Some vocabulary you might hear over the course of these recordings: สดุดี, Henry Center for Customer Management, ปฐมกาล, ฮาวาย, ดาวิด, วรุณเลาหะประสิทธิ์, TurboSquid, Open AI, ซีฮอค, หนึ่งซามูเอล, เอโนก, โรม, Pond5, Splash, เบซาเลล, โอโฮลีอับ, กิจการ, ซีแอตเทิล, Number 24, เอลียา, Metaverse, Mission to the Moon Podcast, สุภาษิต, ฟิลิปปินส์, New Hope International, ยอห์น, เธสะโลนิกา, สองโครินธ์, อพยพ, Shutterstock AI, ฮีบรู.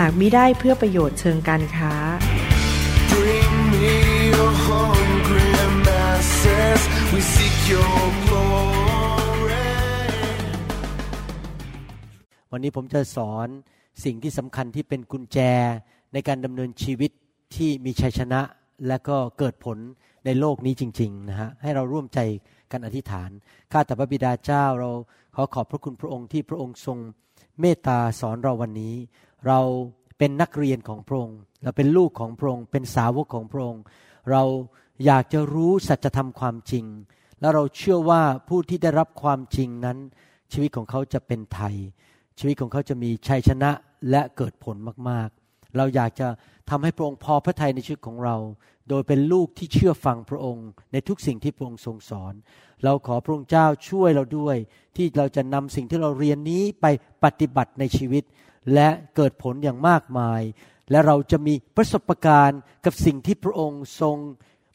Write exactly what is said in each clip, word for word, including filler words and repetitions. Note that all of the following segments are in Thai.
หากมิได้เพื่อประโยชน์เชิงการค้าวันนี้ผมจะสอนสิ่งที่สำคัญที่เป็นกุญแจในการดำเนินชีวิตที่มีชัยชนะและก็เกิดผลในโลกนี้จริงๆนะฮะให้เราร่วมใจกันอธิษฐานข้าแต่พระบิดาเจ้าเราขอขอบพระคุณพระองค์ที่พระองค์ทรงเมตตาสอนเราวันนี้เราเป็นนักเรียนของพระองค์เราเป็นลูกของพระองค์เป็นสาวกของพระองค์เราอยากจะรู้สัจธรรมความจริงและเราเชื่อว่าผู้ที่ได้รับความจริงนั้นชีวิตของเขาจะเป็นไทยชีวิตของเขาจะมีชัยชนะและเกิดผลมากๆเราอยากจะทำให้พระองค์พอพระทัยในชีวิตของเราโดยเป็นลูกที่เชื่อฟังพระองค์ในทุกสิ่งที่พระองค์ทรงสอนเราขอพระองค์เจ้าช่วยเราด้วยที่เราจะนำสิ่งที่เราเรียนนี้ไปปฏิบัติในชีวิตและเกิดผลอย่างมากมายและเราจะมีประสบการณ์กับสิ่งที่พระองค์ทรง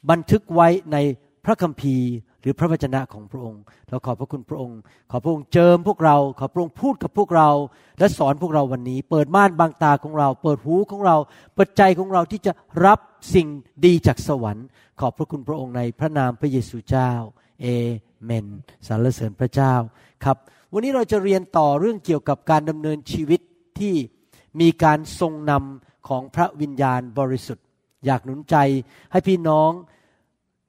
บันทึกไว้ในพระคัมภีร์หรือพระวจนะของพระองค์เราขอบพระคุณพระองค์ขอพระองค์เจิมพวกเราขอพระองค์พูดกับพวกเราและสอนพวกเราวันนี้เปิดม่านบางตาของเราเปิดหูของเราเปิดใจของเราที่จะรับสิ่งดีจากสวรรค์ขอบพระคุณพระองค์ในพระนามพระเยซูเจ้าเอเมนสรรเสริญพระเจ้าครับวันนี้เราจะเรียนต่อเรื่องเกี่ยวกับการดำเนินชีวิตที่มีการทรงนำของพระวิญญาณบริสุทธิ์อยากหนุนใจให้พี่น้อง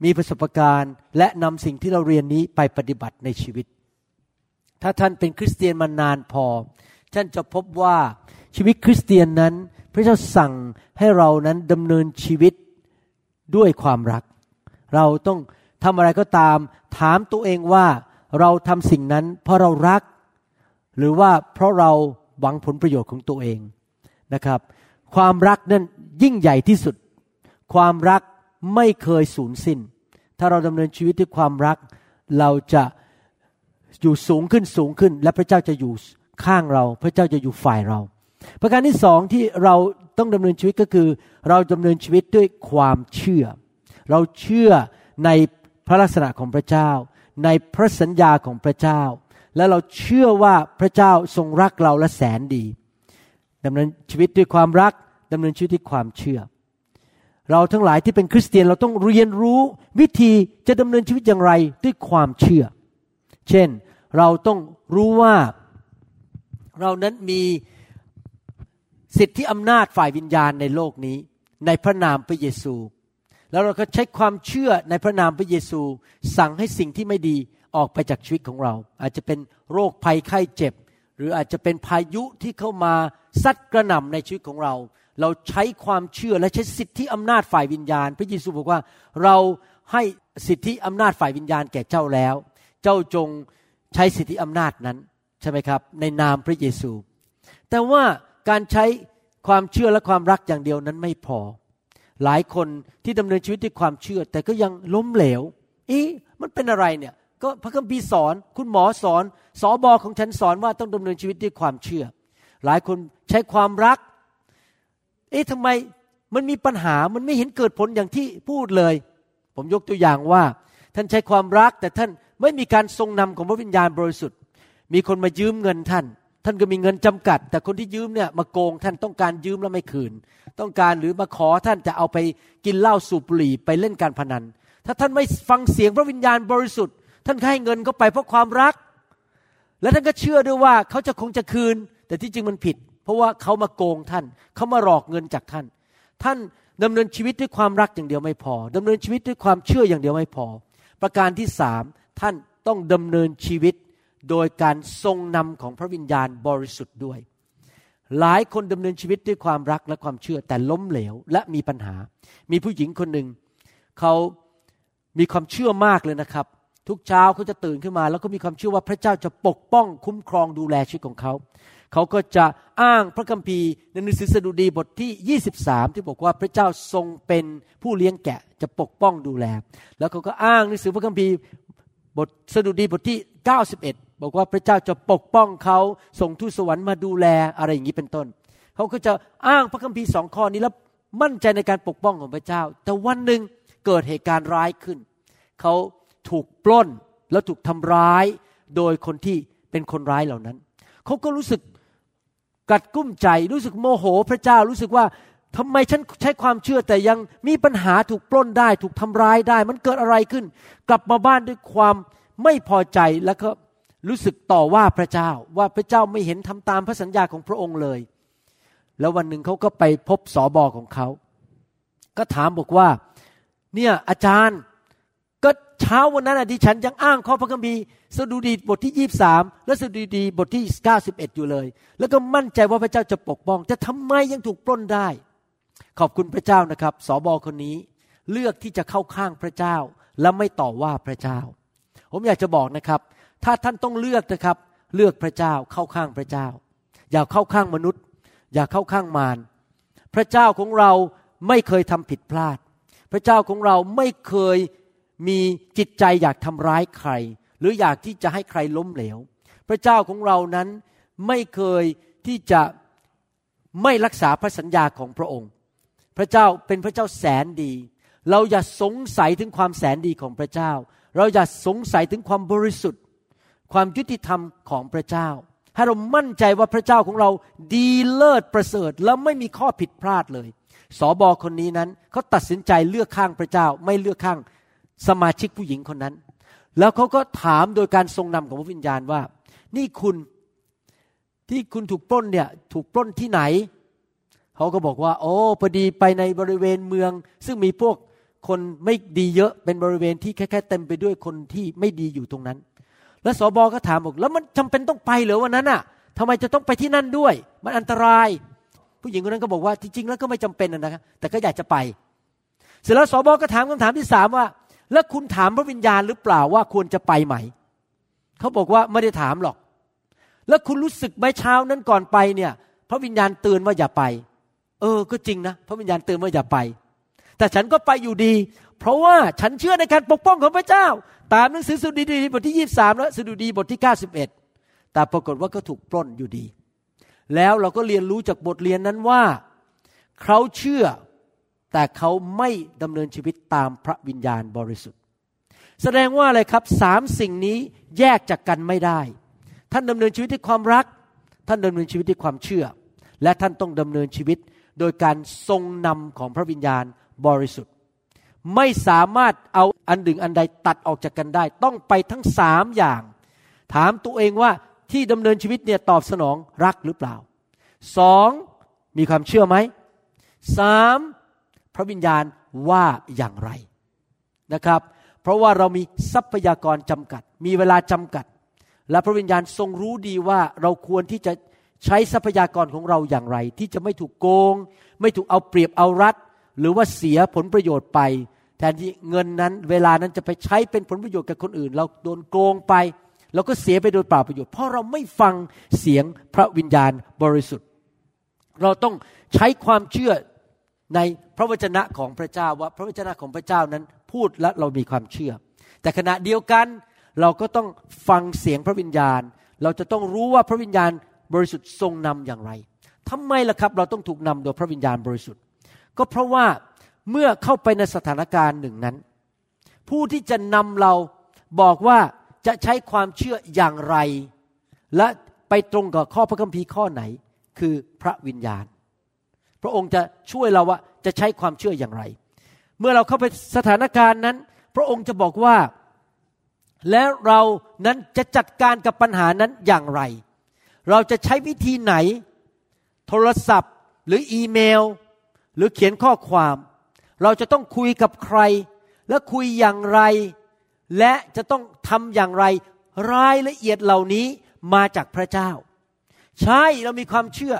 มีประสบการณ์และนำสิ่งที่เราเรียนนี้ไปปฏิบัติในชีวิตถ้าท่านเป็นคริสเตียนมานานพอท่านจะพบว่าชีวิตคริสเตียนนั้นพระเจ้าสั่งให้เรานั้นดำเนินชีวิตด้วยความรักเราต้องทำอะไรก็ตามถามตัวเองว่าเราทำสิ่งนั้นเพราะเรารักหรือว่าเพราะเราหวังผลประโยชน์ของตัวเองนะครับความรักนั้นยิ่งใหญ่ที่สุดความรักไม่เคยสูญสิ้นถ้าเราดำเนินชีวิตด้วยความรักเราจะอยู่สูงขึ้นสูงขึ้นและพระเจ้าจะอยู่ข้างเราพระเจ้าจะอยู่ฝ่ายเราประการที่สองที่เราต้องดำเนินชีวิตก็คือเราดำเนินชีวิตด้วยความเชื่อเราเชื่อในพระลักษณะของพระเจ้าในพระสัญญาของพระเจ้าและเราเชื่อว่าพระเจ้าทรงรักเราและแสนดีดำเนินชีวิตด้วยความรักดำเนินชีวิตด้วยความเชื่อเราทั้งหลายที่เป็นคริสเตียนเราต้องเรียนรู้วิธีจะดำเนินชีวิตอย่างไรด้วยความเชื่อเช่นเราต้องรู้ว่าเรานั้นมีสิทธิอำนาจฝ่ายวิญญาณในโลกนี้ในพระนามพระเยซูแล้วเราก็ใช้ความเชื่อในพระนามพระเยซูสั่งให้สิ่งที่ไม่ดีออกไปจากชีวิตของเราอาจจะเป็นโรคภัยไข้เจ็บหรืออาจจะเป็นพายุที่เข้ามาซัดกระหน่ำในชีวิตของเราเราใช้ความเชื่อและใช้สิทธิอำนาจฝ่ายวิญญาณพระเยซูบอกว่าเราให้สิทธิอำนาจฝ่ายวิญญาณแก่เจ้าแล้วเจ้าจงใช้สิทธิอำนาจนั้นใช่ไหมครับในนามพระเยซูแต่ว่าการใช้ความเชื่อและความรักอย่างเดียวนั้นไม่พอหลายคนที่ดำเนินชีวิตด้วยความเชื่อแต่ก็ยังล้มเหลวอีมันเป็นอะไรเนี่ยก็พระคัมภีร์สอนคุณหมอสอนสบของฉันสอนว่าต้องดำเนินชีวิตด้วยความเชื่อหลายคนใช้ความรักเอ๊ะทำไมมันมีปัญหามันไม่เห็นเกิดผลอย่างที่พูดเลยผมยกตัวอย่างว่าท่านใช้ความรักแต่ท่านไม่มีการทรงนำของพระวิญญาณบริสุทธิ์มีคนมายืมเงินท่านท่านก็มีเงินจำกัดแต่คนที่ยืมเนี่ยมาโกงท่านต้องการยืมแล้วไม่คืนต้องการหรือมาขอท่านจะเอาไปกินเหล้าสูบบุหรี่ไปเล่นการพนันถ้าท่านไม่ฟังเสียงพระวิญญาณบริสุทธิ์ท่านให้เงินเขาไปเพราะความรักและท่านก็เชื่อด้วยว่าเขาจะคงจะคืนแต่ที่จริงมันผิดเพราะว่าเขามาโกงท่านเขามาหลอกเงินจากท่านท่านดำเนินชีวิตด้วยความรักอย่างเดียวไม่พอดำเนินชีวิตด้วยความเชื่ออย่างเดียวไม่พอประการที่สามท่านต้องดำเนินชีวิตโดยการทรงนำของพระวิญญาณบริสุทธิ์ด้วยหลายคนดำเนินชีวิตด้วยความรักและความเชื่อแต่ล้มเหลวและมีปัญหามีผู้หญิงคนหนึ่งเขามีความเชื่อมากเลยนะครับทุกเช้าเขาจะตื่นขึ้นมาแล้วก็มีความเชื่อว่าพระเจ้าจะปกป้องคุ้มครองดูแลชีวิตของเขา เขาก็จะอ้างพระคัมภีร์ในหนังสือสดุดีบทที่ยี่สิบสามที่บอกว่าพระเจ้าทรงเป็นผู้เลี้ยงแกะจะปกป้องดูแลแล้วเขาก็อ้างหนังสือพระคัมภีร์บทสดุดีบทที่เก้าสิบเอ็ดบอกว่าพระเจ้าจะปกป้องเขาส่งทูตสวรรค์มาดูแลอะไรอย่างนี้เป็นต้นเขาก็จะอ้างพระคัมภีร์สองข้อนี้แล้วมั่นใจในการปกป้องของพระเจ้าแต่วันหนึ่งเกิดเหตุการณ์ร้ายขึ้นเขาถูกปล้นแล้วถูกทำร้ายโดยคนที่เป็นคนร้ายเหล่านั้นเขาก็รู้สึกกัดกุ้มใจรู้สึกโมโหพระเจ้ารู้สึกว่าทำไมฉันใช้ความเชื่อแต่ยังมีปัญหาถูกปล้นได้ถูกทำร้ายได้มันเกิดอะไรขึ้นกลับมาบ้านด้วยความไม่พอใจแล้วก็รู้สึกต่อว่าพระเจ้าว่าพระเจ้าไม่เห็นทำตามพระสัญญาของพระองค์เลยแล้ววันหนึ่งเขาก็ไปพบสบของเขาก็ถามบอกว่าเนี่ยอาจารย์ก็เช้าวันนั้นที่ฉันยังอ้างข้อพระคัมภีร์สดุดีบทที่ยี่สิบสามและสดุดีบทที่เก้าสิบเอ็ดอยู่เลยแล้วก็มั่นใจว่าพระเจ้าจะปกป้องแต่ทำไมยังถูกปล้นได้ขอบคุณพระเจ้านะครับสบคนนี้เลือกที่จะเข้าข้างพระเจ้าและไม่ต่อว่าพระเจ้าผมอยากจะบอกนะครับถ้าท่านต้องเลือกนะครับเลือกพระเจ้าเข้าข้างพระเจ้าอย่าเข้าข้างมนุษย์อย่าเข้าข้างมารพระเจ้าของเราไม่เคยทำผิดพลาดพระเจ้าของเราไม่เคยมีจิตใจอยากทำร้ายใครหรืออยากที่จะให้ใครล้มเหลวพระเจ้าของเรานั้นไม่เคยที่จะไม่รักษาพระสัญญาของพระองค์พระเจ้าเป็นพระเจ้าแสนดีเราอย่าสงสัยถึงความแสนดีของพระเจ้าเราอย่าสงสัยถึงความบริสุทธิ์ความยุติธรรมของพระเจ้าให้เรามั่นใจว่าพระเจ้าของเราดีเลิศประเสริฐและไม่มีข้อผิดพลาดเลยสบคนนี้นั้นเขาตัดสินใจเลือกข้างพระเจ้าไม่เลือกข้างสมาชิกผู้หญิงคนนั้นแล้วเขาก็ถามโดยการทรงนำของพระวิญญาณว่านี่คุณที่คุณถูกปล้นเนี่ยถูกปล้นที่ไหนเขาก็บอกว่าโอ้พอดีไปในบริเวณเมืองซึ่งมีพวกคนไม่ดีเยอะเป็นบริเวณที่แค่ๆเต็มไปด้วยคนที่ไม่ดีอยู่ตรงนั้นแล้วสบก็ถามบอกแล้วมันจำเป็นต้องไปเหรอวันนั้นอ่ะทำไมจะต้องไปที่นั่นด้วยมันอันตรายผู้หญิงคนนั้นก็บอกว่าจริงๆแล้วก็ไม่จำเป็นนะครับแต่ก็อยากจะไปเสร็จแล้วสบก็ถามคำถามที่สามว่าแล้วคุณถามพระวิญญาณหรือเปล่าว่าควรจะไปไหมเขาบอกว่าไม่ได้ถามหรอกแล้วคุณรู้สึกไหมเช้านั้นก่อนไปเนี่ยพระวิญญาณเตือนว่าอย่าไปเออก็จริงนะพระวิญญาณเตือนว่าอย่าไปแต่ฉันก็ไปอยู่ดีเพราะว่าฉันเชื่อในการปกป้องของพระเจ้าตามหนังสือสดุดีบทที่ยี่สิบสามและสดุดีบทที่เก้าสิบเอ็ดแต่ปรากฏว่าก็ถูกปล้นอยู่ดีแล้วเราก็เรียนรู้จากบทเรียนนั้นว่าเขาเชื่อแต่เขาไม่ดำเนินชีวิตตามพระวิญญาณบริสุทธิ์แสดงว่าอะไรครับสามสิ่งนี้แยกจากกันไม่ได้ท่านดำเนินชีวิตด้วยความรักท่านดำเนินชีวิตด้วยความเชื่อและท่านต้องดำเนินชีวิตโดยการทรงนำของพระวิญญาณบริสุทธิ์ไม่สามารถเอาอันหนึ่งอันใดตัดออกจากกันได้ต้องไปทั้งสามอย่างถามตัวเองว่าที่ดำเนินชีวิตเนี่ยตอบสนองรักหรือเปล่าสองมีความเชื่อไหมสามพระวิญญาณว่าอย่างไรนะครับเพราะว่าเรามีทรัพยากรจำกัดมีเวลาจำกัดและพระวิญญาณทรงรู้ดีว่าเราควรที่จะใช้ทรัพยากรของเราอย่างไรที่จะไม่ถูกโกงไม่ถูกเอาเปรียบเอารัดหรือว่าเสียผลประโยชน์ไปแทนที่เงินนั้นเวลานั้นจะไปใช้เป็นผลประโยชน์กับคนอื่นเราโดนโกงไปเราก็เสียไปโดยเปล่าประโยชน์เพราะเราไม่ฟังเสียงพระวิญญาณบริสุทธิ์เราต้องใช้ความเชื่อในพระวจนะของพระเจ้าว่าพระวจนะของพระเจ้านั้นพูดและเรามีความเชื่อแต่ขณะเดียวกันเราก็ต้องฟังเสียงพระวิญญาณเราจะต้องรู้ว่าพระวิญญาณบริสุทธิ์ทรงนำอย่างไรทำไมล่ะครับเราต้องถูกนำโดยพระวิญญาณบริสุทธิ์ก็เพราะว่าเมื่อเข้าไปในสถานการณ์หนึ่งนั้นผู้ที่จะนำเราบอกว่าจะใช้ความเชื่ออย่างไรและไปตรงกับข้อพระคัมภีร์ข้อไหนคือพระวิญญาณพระองค์จะช่วยเราว่าจะใช้ความเชื่ออย่างไรเมื่อเราเข้าไปสถานการณ์นั้นพระองค์จะบอกว่าและเรานั้นจะจัดการกับปัญหานั้นอย่างไรเราจะใช้วิธีไหนโทรศัพท์หรืออีเมลหรือเขียนข้อความเราจะต้องคุยกับใครและคุยอย่างไรและจะต้องทำอย่างไรรายละเอียดเหล่านี้มาจากพระเจ้าใช่เรามีความเชื่อ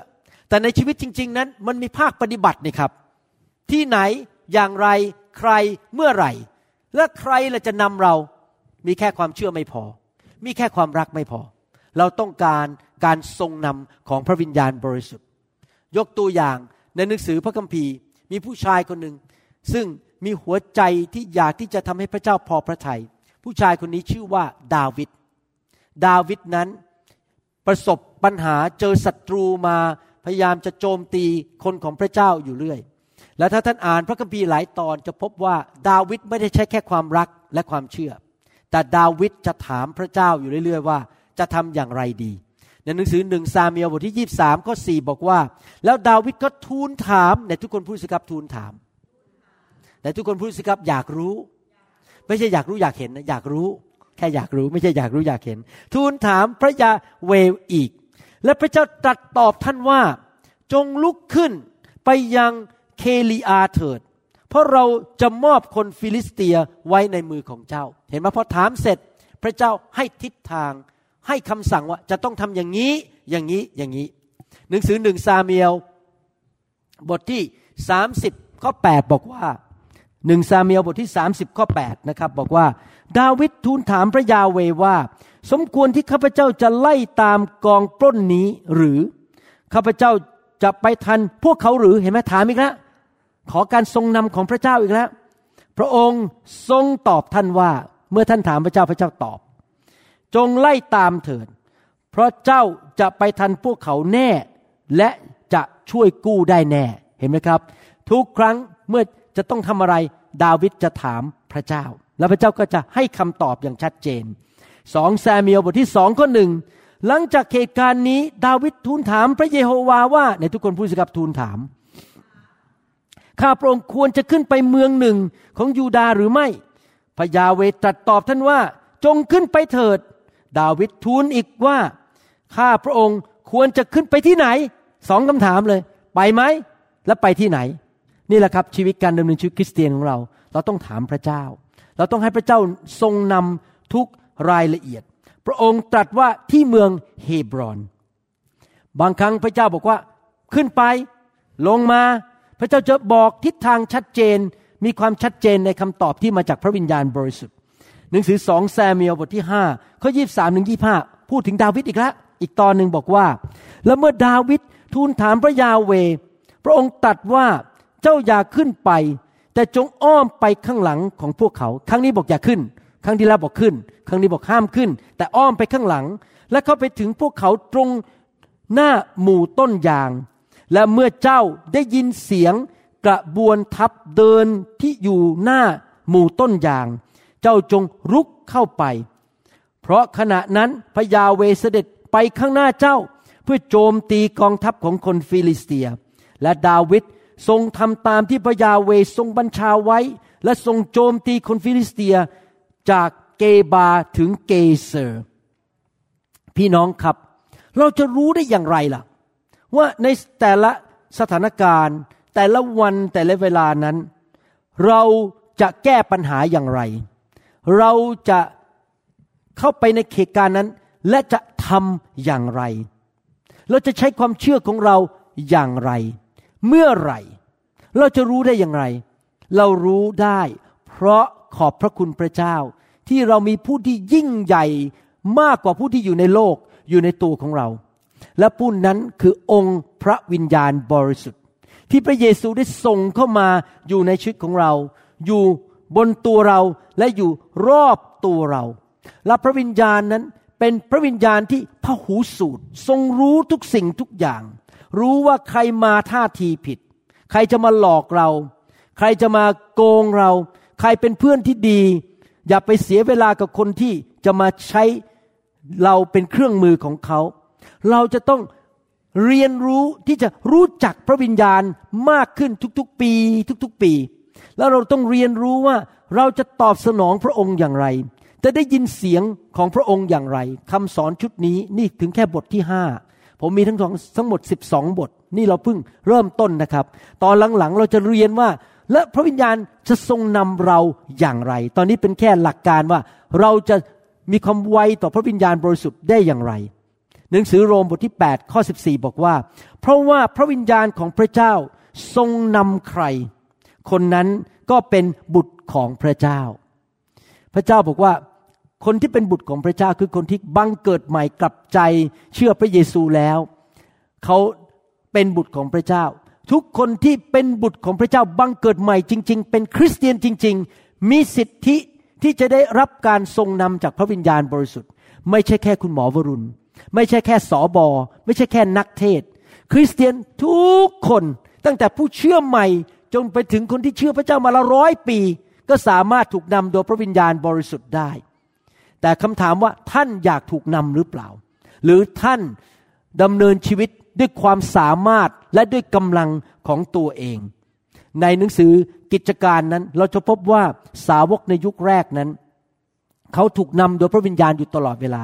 แต่ในชีวิตจริงๆนั้นมันมีภาคปฏิบัตินี่ครับที่ไหนอย่างไรใครเมื่อไหร่และใครล่ะจะนำเรามีแค่ความเชื่อไม่พอมีแค่ความรักไม่พอ เราต้องการการทรงนำของพระวิญญาณบริสุทธิ์ยกตัวอย่างในหนังสือพระคัมภีร์มีผู้ชายคนหนึ่งซึ่งมีหัวใจที่อยากที่จะทำให้พระเจ้าพอพระทัยผู้ชายคนนี้ชื่อว่าดาวิดดาวิดนั้นประสบปัญหาเจอศัตรูมาพยายามจะโจมตีคนของพระเจ้าอยู่เรื่อยและถ้าท่านอ่านพระคัมภีร์หลายตอนจะพบว่าดาวิดไม่ได้ใช้แค่ความรักและความเชื่อแต่ดาวิดจะถามพระเจ้าอยู่เรื่อยๆว่าจะทำอย่างไรดีในหนังสือหนึ่งซามูเอลบทที่ยี่สิบสามข้อสี่บอกว่าแล้วดาวิดก็ทูลถามแต่ทุกคนพูดสิครับทูลถามแต่ทุกคนพูดสิครับอยากรู้ไม่ใช่อยากรู้อยากเห็นนะอยากรู้แค่อยากรู้ไม่ใช่อยากรู้อยากเห็นทูลถามพระยาเวห์อีกและพระเจ้าตรัสตอบท่านว่าจงลุกขึ้นไปยังเคลีอาเถิดเพราะเราจะมอบคนฟิลิสเตียไว้ในมือของเจ้าเห็นไหมพอถามเสร็จพระเจ้าให้ทิศทางให้คำสั่งว่าจะต้องทำอย่างนี้อย่างนี้อย่างนี้หนังสือหนึ่งซามูเอลบทที่สามสิบข้อแปดบอกว่าหนึ่งซามูเอลบทที่สามสิบข้อแปดนะครับบอกว่าดาวิดทูลถามพระยาเวห์ว่าสมควรที่ข้าพเจ้าจะไล่ตามกองปล้นนี้หรือข้าพเจ้าจะไปทันพวกเขาหรือเห็นไหมถามอีกแล้วขอการทรงนำของพระเจ้าอีกแล้วพระองค์ทรงตอบท่านว่าเมื่อท่านถามพระเจ้าพระเจ้าตอบจงไล่ตามเถิดเพราะเจ้าจะไปทันพวกเขาแน่และจะช่วยกู้ได้แน่เห็นไหมครับทุกครั้งเมื่อจะต้องทำอะไรดาวิดจะถามพระเจ้าแล้วพระเจ้าก็จะให้คำตอบอย่างชัดเจนสองซามูเอลบทที่สองข้อหนึ่งหลังจากเหตุการณ์นี้ดาวิดทูลถามพระเยโฮวาว่าในทุกคนพูดสิครับทูลถามข้าพระองค์ควรจะขึ้นไปเมืองหนึ่งของยูดาห์หรือไม่พระยาเวห์ตรัสตอบท่านว่าจงขึ้นไปเถิดดาวิดทูลอีกว่าข้าพระองค์ควรจะขึ้นไปที่ไหนสองคำถามเลยไปไหมและไปที่ไหนนี่แหละครับชีวิตการดำเนินชีวิตคริสเตียนของเราเราต้องถามพระเจ้าเราต้องให้พระเจ้าทรงนำทุกรายละเอียดพระองค์ตรัสว่าที่เมืองเฮบรอนบางครั้งพระเจ้าบอกว่าขึ้นไปลงมาพระเจ้าจะบอกทิศทางชัดเจนมีความชัดเจนในคำตอบที่มาจากพระวิญญาณบริสุทธิ์หนังสือสองซามูเอลบทที่ห้าข้อยี่สิบสามถึงยี่สิบห้าพูดถึงดาวิดอีกแล้วอีกตอนหนึ่งบอกว่าแล้วเมื่อดาวิดทูลถามพระยาเวห์พระองค์ตรัสว่าเจ้าอย่าขึ้นไปแต่จงอ้อมไปข้างหลังของพวกเขาครั้งนี้บอกอย่าขึ้นครั้งที่แล้วบอกขึ้นครั้งนี้บอกห้ามขึ้นแต่อ้อมไปข้างหลังและเข้าไปถึงพวกเขาตรงหน้าหมู่ต้นยางและเมื่อเจ้าได้ยินเสียงกระบวนทัพเดินที่อยู่หน้าหมู่ต้นยางเจ้าจงรุกเข้าไปเพราะขณะนั้นพระยาเวห์เสด็จไปข้างหน้าเจ้าเพื่อโจมตีกองทัพของคนฟิลิสเตียและดาวิดทรงทำตามที่พระยาเวห์ทรงบัญชาไว้และทรงโจมตีคนฟิลิสเตียจากเกบาถึงเกเซอร์พี่น้องครับเราจะรู้ได้อย่างไรล่ะว่าในแต่ละสถานการณ์แต่ละวันแต่ละเวลานั้นเราจะแก้ปัญหาอย่างไรเราจะเข้าไปในเหตุการณ์นั้นและจะทำอย่างไรเราจะใช้ความเชื่อของเราอย่างไรเมื่อไหร่เราจะรู้ได้อย่างไรเรารู้ได้เพราะขอบพระคุณพระเจ้าที่เรามีผู้ที่ยิ่งใหญ่มากกว่าผู้ที่อยู่ในโลกอยู่ในตัวของเราและผู้นั้นคือองค์พระวิญญาณบริสุทธิ์ที่พระเยซูได้ส่งเข้ามาอยู่ในชีวิตของเราอยู่บนตัวเราและอยู่รอบตัวเราและพระวิญญาณนั้นเป็นพระวิญญาณที่พหูสูตรทรงรู้ทุกสิ่งทุกอย่างรู้ว่าใครมาท่าทีผิดใครจะมาหลอกเราใครจะมาโกงเราใครเป็นเพื่อนที่ดีอย่าไปเสียเวลากับคนที่จะมาใช้เราเป็นเครื่องมือของเขาเราจะต้องเรียนรู้ที่จะรู้จักพระวิญญาณมากขึ้นทุกๆปีทุกๆปีแล้วเราต้องเรียนรู้ว่าเราจะตอบสนองพระองค์อย่างไรจะได้ยินเสียงของพระองค์อย่างไรคำสอนชุดนี้นี่ถึงแค่บทที่ห้าผมมีทั้งสองทั้งหมดสิบสองบทนี่เราเพิ่งเริ่มต้นนะครับตอนหลังๆเราจะเรียนว่าและพระวิญญาณจะทรงนำเราอย่างไรตอนนี้เป็นแค่หลักการว่าเราจะมีความไวต่อพระวิญญาณบริสุทธิ์ได้อย่างไรหนังสือโรมบทที่แปดข้อสิบสี่บอกว่าเพราะว่าพระวิญญาณของพระเจ้าทรงนำใครคนนั้นก็เป็นบุตรของพระเจ้าพระเจ้าบอกว่า คนที่เป็นบุตรของพระเจ้าคือคนที่บังเกิดใหม่กลับใจเชื่อพระเยซูแล้วเขาเป็นบุตรของพระเจ้าทุกคนที่เป็นบุตรของพระเจ้าบังเกิดใหม่จริงๆเป็นคริสเตียนจริงๆมีสิทธิที่จะได้รับการทรงนำจากพระวิญญาณบริสุทธิ์ไม่ใช่แค่คุณหมอวรุณไม่ใช่แค่สบไม่ใช่แค่นักเทศคริสเตียนทุกคนตั้งแต่ผู้เชื่อใหม่จนไปถึงคนที่เชื่อพระเจ้ามาละร้อยปีก็สามารถถูกนำโดยพระวิญญาณบริสุทธิ์ได้แต่คำถามว่าท่านอยากถูกนำหรือเปล่าหรือท่านดำเนินชีวิตด้วยความสามารถและด้วยกำลังของตัวเองในหนังสือกิจการนั้นเราจะพบว่าสาวกในยุคแรกนั้นเขาถูกนำโดยพระวิญญาณอยู่ตลอดเวลา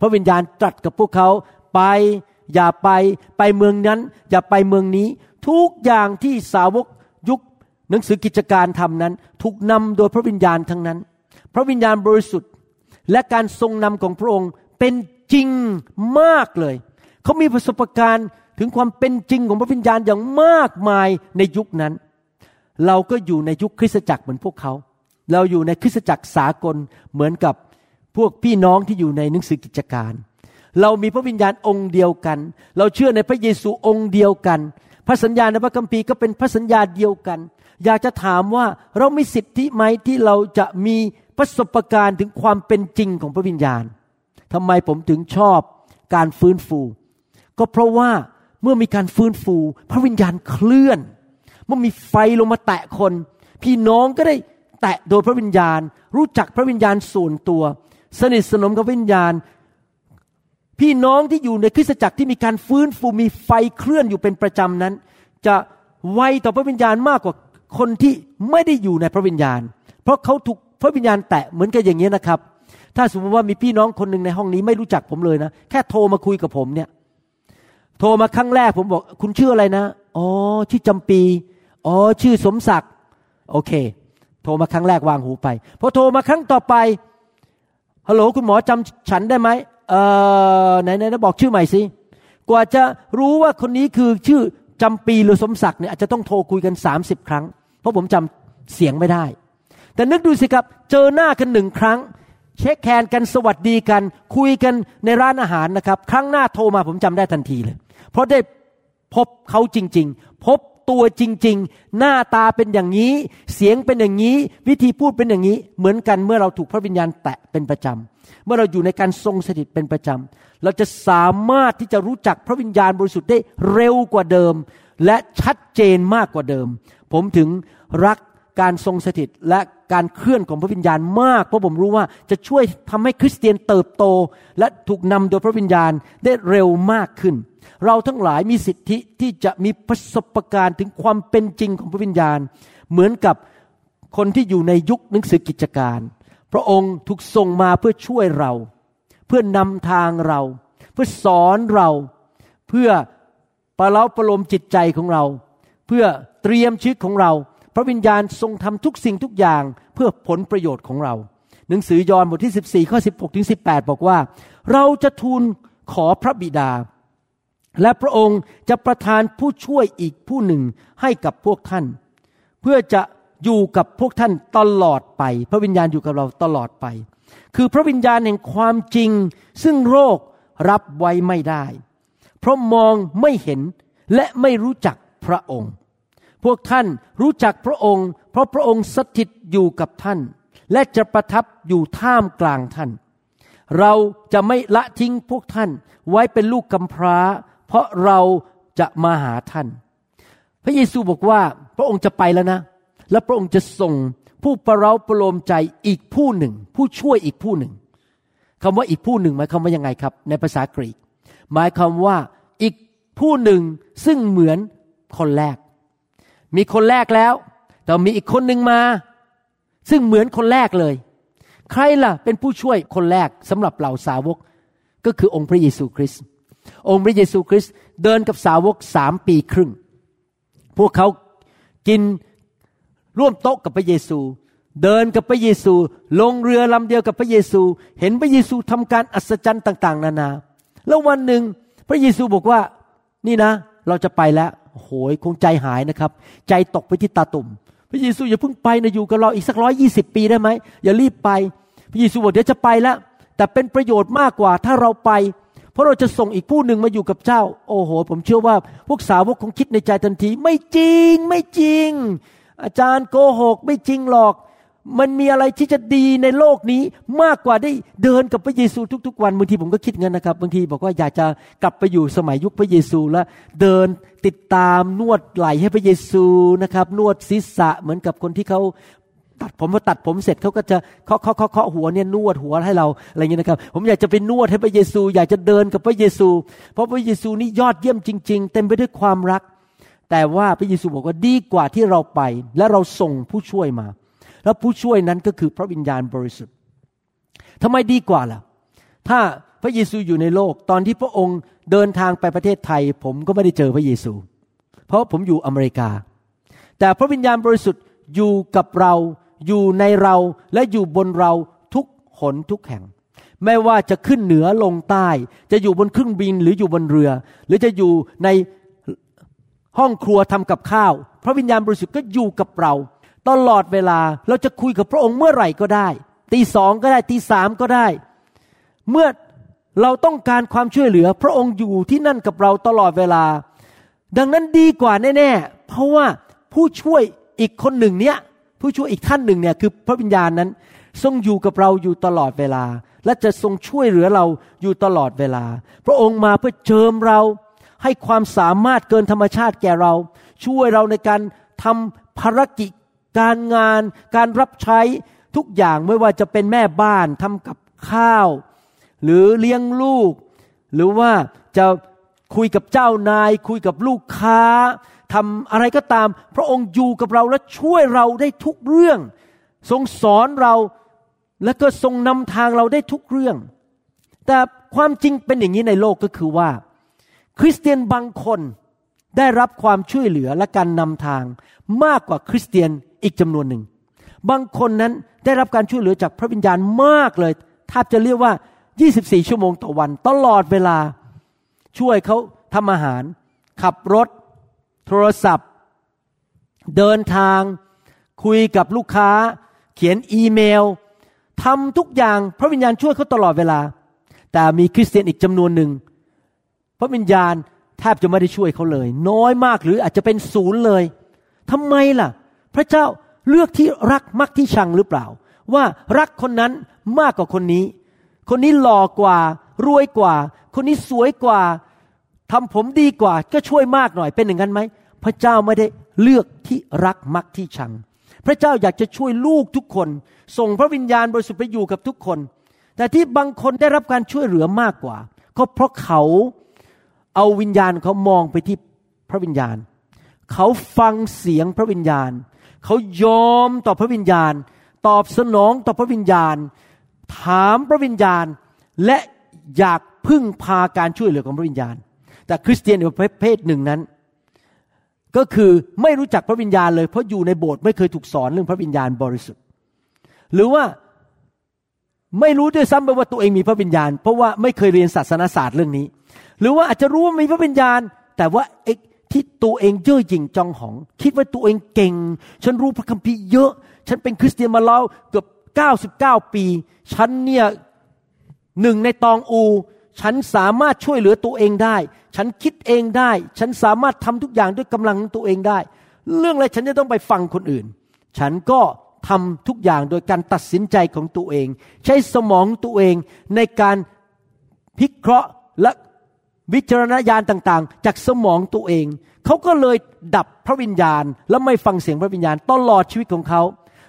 พระวิญญาณตรัสกับพวกเขาไปอย่าไปไปเมืองนั้นอย่าไปเมืองนี้ทุกอย่างที่สาวกยุคหนังสือกิจการทำนั้นถูกนำโดยพระวิญญาณทั้งนั้นพระวิญญาณบริสุทธิ์และการทรงนำของพระองค์เป็นจริงมากเลยเขามีประสบการณ์ถึงความเป็นจริงของพระวิญญาณอย่างมากมายในยุคนั้นเราก็อยู่ในยุคคริสตจักรเหมือนพวกเขาเราอยู่ในคริสตจักรสากลเหมือนกับพวกพี่น้องที่อยู่ในหนังสือกิจการเรามีพระวิญญาณองค์เดียวกันเราเชื่อในพระเยซูองค์เดียวกันพระสัญญาในพระคัมภีร์ก็เป็นพระสัญญาเดียวกันอยากจะถามว่าเรามีสิทธิไหมที่เราจะมีประสบการณ์ถึงความเป็นจริงของพระวิญญาณทำไมผมถึงชอบการฟื้นฟูก็เพราะว่าเมื่อมีการฟื้นฟูพระวิญญาณเคลื่อนเมื่อมีไฟลงมาแตะคนพี่น้องก็ได้แตะโดยพระวิญญาณรู้จักพระวิญญาณส่วนตัวสนิทสนมกับพระวิญญาณพี่น้องที่อยู่ในคริสตจักรที่มีการฟื้นฟูมีไฟเคลื่อนอยู่เป็นประจำนั้นจะไวต่อพระวิญญาณมากกว่าคนที่ไม่ได้อยู่ในพระวิญญาณเพราะเขาถูกพระวิญญาณแตะเหมือนกันอย่างนี้นะครับถ้าสมมติว่ามีพี่น้องคนนึงในห้องนี้ไม่รู้จักผมเลยนะแค่โทรมาคุยกับผมเนี่ยโทรมาครั้งแรกผมบอกคุณชื่ออะไรนะอ๋อชื่อจำปีอ๋อชื่อสมศักดิ์โอเคโทรมาครั้งแรกวางหูไปพอโทรมาครั้งต่อไปฮัลโหลคุณหมอจำฉันได้ไหมเอ่อไหนๆนะบอกชื่อใหม่สิกว่าจะรู้ว่าคนนี้คือชื่อจำปีหรือสมศักดิ์เนี่ยอาจจะต้องโทรคุยกันสามสิบครั้งเพราะผมจำเสียงไม่ได้แต่นึกดูสิครับเจอหน้ากันหนึ่งครั้งเช็คแฮนด์กันสวัสดีกันคุยกันในร้านอาหารนะครับครั้งหน้าโทรมาผมจำได้ทันทีเลยเพราะได้พบเขาจริงๆพบตัวจริงๆหน้าตาเป็นอย่างนี้เสียงเป็นอย่างนี้วิธีพูดเป็นอย่างนี้เหมือนกันเมื่อเราถูกพระวิญญาณแตะเป็นประจำเมื่อเราอยู่ในการทรงสถิตเป็นประจำเราจะสามารถที่จะรู้จักพระวิญญาณบริสุทธิ์ได้เร็วกว่าเดิมและชัดเจนมากกว่าเดิมผมถึงรักการทรงสถิตและการเคลื่อนของพระวิญญาณมากเพราะผมรู้ว่าจะช่วยทำให้คริสเตียนเติบโตและถูกนำโดยพระวิญญาณได้เร็วมากขึ้นเราทั้งหลายมีสิทธิที่จะมีประสบการณ์ถึงความเป็นจริงของพระวิญญาณเหมือนกับคนที่อยู่ในยุคหนังสือกิจการพระองค์ถูกส่งมาเพื่อช่วยเราเพื่อนำทางเราเพื่อสอนเราเพื่อประเล้าประโลมจิตใจของเราเพื่อเตรียมชีวิตของเราพระวิญญาณทรงทำทุกสิ่งทุกอย่างเพื่อผลประโยชน์ของเราหนังสือยอห์นบทที่สิบสี่ข้อสิบหกถึงสิบแปดบอกว่าเราจะทูลขอพระบิดาและพระองค์จะประทานผู้ช่วยอีกผู้หนึ่งให้กับพวกท่านเพื่อจะอยู่กับพวกท่านตลอดไปพระวิญญาณอยู่กับเราตลอดไปคือพระวิญญาณแห่งความจริงซึ่งโลกรับไว้ไม่ได้เพราะมองไม่เห็นและไม่รู้จักพระองค์พวกท่านรู้จักพระองค์เพราะพระองค์สถิตอยู่กับท่านและจะประทับอยู่ท่ามกลางท่านเราจะไม่ละทิ้งพวกท่านไว้เป็นลูกกำพร้าเพราะเราจะมาหาท่านพระเยซูบอกว่าพระองค์จะไปแล้วนะและพระองค์จะส่งผู้ประเร้าประโลมใจอีกผู้หนึ่งผู้ช่วยอีกผู้หนึ่งคำว่าอีกผู้หนึ่งหมายความว่ายังไงครับในภาษากรีกหมายความว่าอีกผู้หนึ่งซึ่งเหมือนคนแรกมีคนแรกแล้วแต่มีอีกคนหนึ่งมาซึ่งเหมือนคนแรกเลยใครล่ะเป็นผู้ช่วยคนแรกสำหรับเหล่าสาวกก็คือองค์พระเยซูคริสต์องค์พระเยซูคริสต์เดินกับสาวกสามปีครึ่งพวกเขากินร่วมโต๊ะกับพระเยซูเดินกับพระเยซูลงเรือลำเดียวกับพระเยซูเห็นพระเยซูทำการอัศจรรย์ต่างๆนานาแล้ววันหนึ่งพระเยซูบอกว่านี่นะเราจะไปแล้วโหยคงใจหายนะครับใจตกไปที่ตาตุ่มพระเยซูอย่าเพิ่งไปนะอยู่กับเราอีกสักหนึ่งร้อยยี่สิบปีได้ไหมอย่ารีบไป พระเยซูบอกเดี๋ยวจะไปแล้วแต่เป็นประโยชน์มากกว่าถ้าเราไปเพราะเราจะส่งอีกผู้หนึ่งมาอยู่กับเจ้าโอ้โหผมเชื่อว่าพวกสาวกคงคิดในใจทันทีไม่จริงไม่จริงอาจารย์โกหกไม่จริงหรอกมันมีอะไรที่จะดีในโลกนี้มากกว่าได้เดินกับพระเยซูทุกๆวันบางทีผมก็คิดงั้นนะครับบางทีบอกว่าอยากจะกลับไปอยู่สมัยยุคพระเยซูแล้วเดินติดตามนวดไหล่ให้พระเยซูนะครับนวดศีรษะเหมือนกับคนที่เขาตัดผมพอตัดผมเสร็จเขาก็จะเคาะเคาะเคาะหัวเนี่ยนวดหัวให้เราอะไรอย่างนี้นะครับผมอยากจะไปนวดให้พระเยซูอยากจะเดินกับพระเยซูเพราะพระเยซูนี่ยอดเยี่ยมจริงๆเต็มไปด้วยความรักแต่ว่าพระเยซูบอกว่าดีกว่าที่เราไปและเราส่งผู้ช่วยมาแล้วผู้ช่วยนั้นก็คือพระวิญญาณบริสุทธิ์ทำไมดีกว่าล่ะถ้าพระเยซูอยู่ในโลกตอนที่พระองค์เดินทางไปประเทศไทยผมก็ไม่ได้เจอพระเยซูเพราะผมอยู่อเมริกาแต่พระวิญญาณบริสุทธิ์อยู่กับเราอยู่ในเราและอยู่บนเราทุกหนทุกแห่งไม่ว่าจะขึ้นเหนือลงใต้จะอยู่บนเครื่องบินหรืออยู่บนเรือหรือจะอยู่ในห้องครัวทำกับข้าวพระวิญญาณบริสุทธิ์ก็อยู่กับเราตลอดเวลาเราจะคุยกับพระองค์เมื่อไหร่ก็ได้ตีสองก็ได้ตีสามก็ได้เมื่อเราต้องการความช่วยเหลือพระองค์อยู่ที่นั่นกับเราตลอดเวลาดังนั้นดีกว่าแน่ๆเพราะว่าผู้ช่วยอีกคนหนึ่งเนี้ยผู้ช่วยอีกท่านหนึ่งเนี่ยคือพระวิญญาณนั้นทรงอยู่กับเราอยู่ตลอดเวลาและจะทรงช่วยเหลือเราอยู่ตลอดเวลาพระองค์มาเพื่อเจิมเราให้ความสามารถเกินธรรมชาติแก่เราช่วยเราในการทำภารกิจการงานการรับใช้ทุกอย่างไม่ว่าจะเป็นแม่บ้านทำกับข้าวหรือเลี้ยงลูกหรือว่าจะคุยกับเจ้านายคุยกับลูกค้าทำอะไรก็ตามพระองค์อยู่กับเราและช่วยเราได้ทุกเรื่องทรงสอนเราและก็ทรงนำทางเราได้ทุกเรื่องแต่ความจริงเป็นอย่างนี้ในโลกก็คือว่าคริสเตียนบางคนได้รับความช่วยเหลือและการนำทางมากกว่าคริสเตียนอีกจำนวนหนึ่งบางคนนั้นได้รับการช่วยเหลือจากพระวิญญาณมากเลยแทบจะเรียกว่ายี่สิบสี่ชั่วโมงต่อวันตลอดเวลาช่วยเขาทำอาหารขับรถโทรศัพท์เดินทางคุยกับลูกค้าเขียนอีเมลทำทุกอย่างพระวิญญาณช่วยเขาตลอดเวลาแต่มีคริสเตียนอีกจำนวนหนึ่งพระวิญญาณแทบจะไม่ได้ช่วยเขาเลยน้อยมากหรืออาจจะเป็นศูนย์เลยทำไมล่ะพระเจ้าเลือกที่รักมักที่ชังหรือเปล่าว่ารักคนนั้นมากกว่าคนนี้คนนี้หล่อกว่ารวยกว่าคนนี้สวยกว่าทำผมดีกว่าก็ช่วยมากหน่อยเป็นอย่างนั้นไหมพระเจ้าไม่ได้เลือกที่รักมักที่ชังพระเจ้าอยากจะช่วยลูกทุกคนส่งพระวิญญาณบริสุทธิ์ไปอยู่กับทุกคนแต่ที่บางคนได้รับการช่วยเหลือมากกว่าก็เพราะเขาเอาวิญญาณเขามองไปที่พระวิญญาณเขาฟังเสียงพระวิญญาณเขายอมต่อพระวิญญาณตอบสนองต่อพระวิญญาณถามพระวิญญาณและอยากพึ่งพาการช่วยเหลือของพระวิญญาณแต่คริสเตียนประเภทหนึ่งนั้นก็คือไม่รู้จักพระวิญญาณเลยเพราะอยู่ในโบสถ์ไม่เคยถูกสอนเรื่องพระวิญญาณบริสุทธิ์หรือว่าไม่รู้ด้วยซ้ำไปว่าตัวเองมีพระวิญญาณเพราะว่าไม่เคยเรียนศาสนศาสตร์เรื่องนี้หรือว่าอาจจะรู้ว่ามีพระวิญญาณแต่ว่าไอ้ที่ตัวเองเย่อหยิ่งจองหองคิดว่าตัวเองเก่งฉันรู้พระคัมภีร์เยอะฉันเป็นคริสเตียนมาแล้วเกือบเก้าสิบเก้าปีฉันเนี่ยหนึ่งในตองอูฉันสามารถช่วยเหลือตัวเองได้ฉันคิดเองได้ฉันสามารถทำทุกอย่างด้วยกำลังของตัวเองได้เรื่องอะไรฉันจะต้องไปฟังคนอื่นฉันก็ทำทุกอย่างโดยการตัดสินใจของตัวเองใช้สมองตัวเองในการพิเคราะห์และวิจารณญาณต่างๆจากสมองตัวเองเขาก็เลยดับพระวิญญาณและไม่ฟังเสียงพระวิญญาณตลอดชีวิตของเขา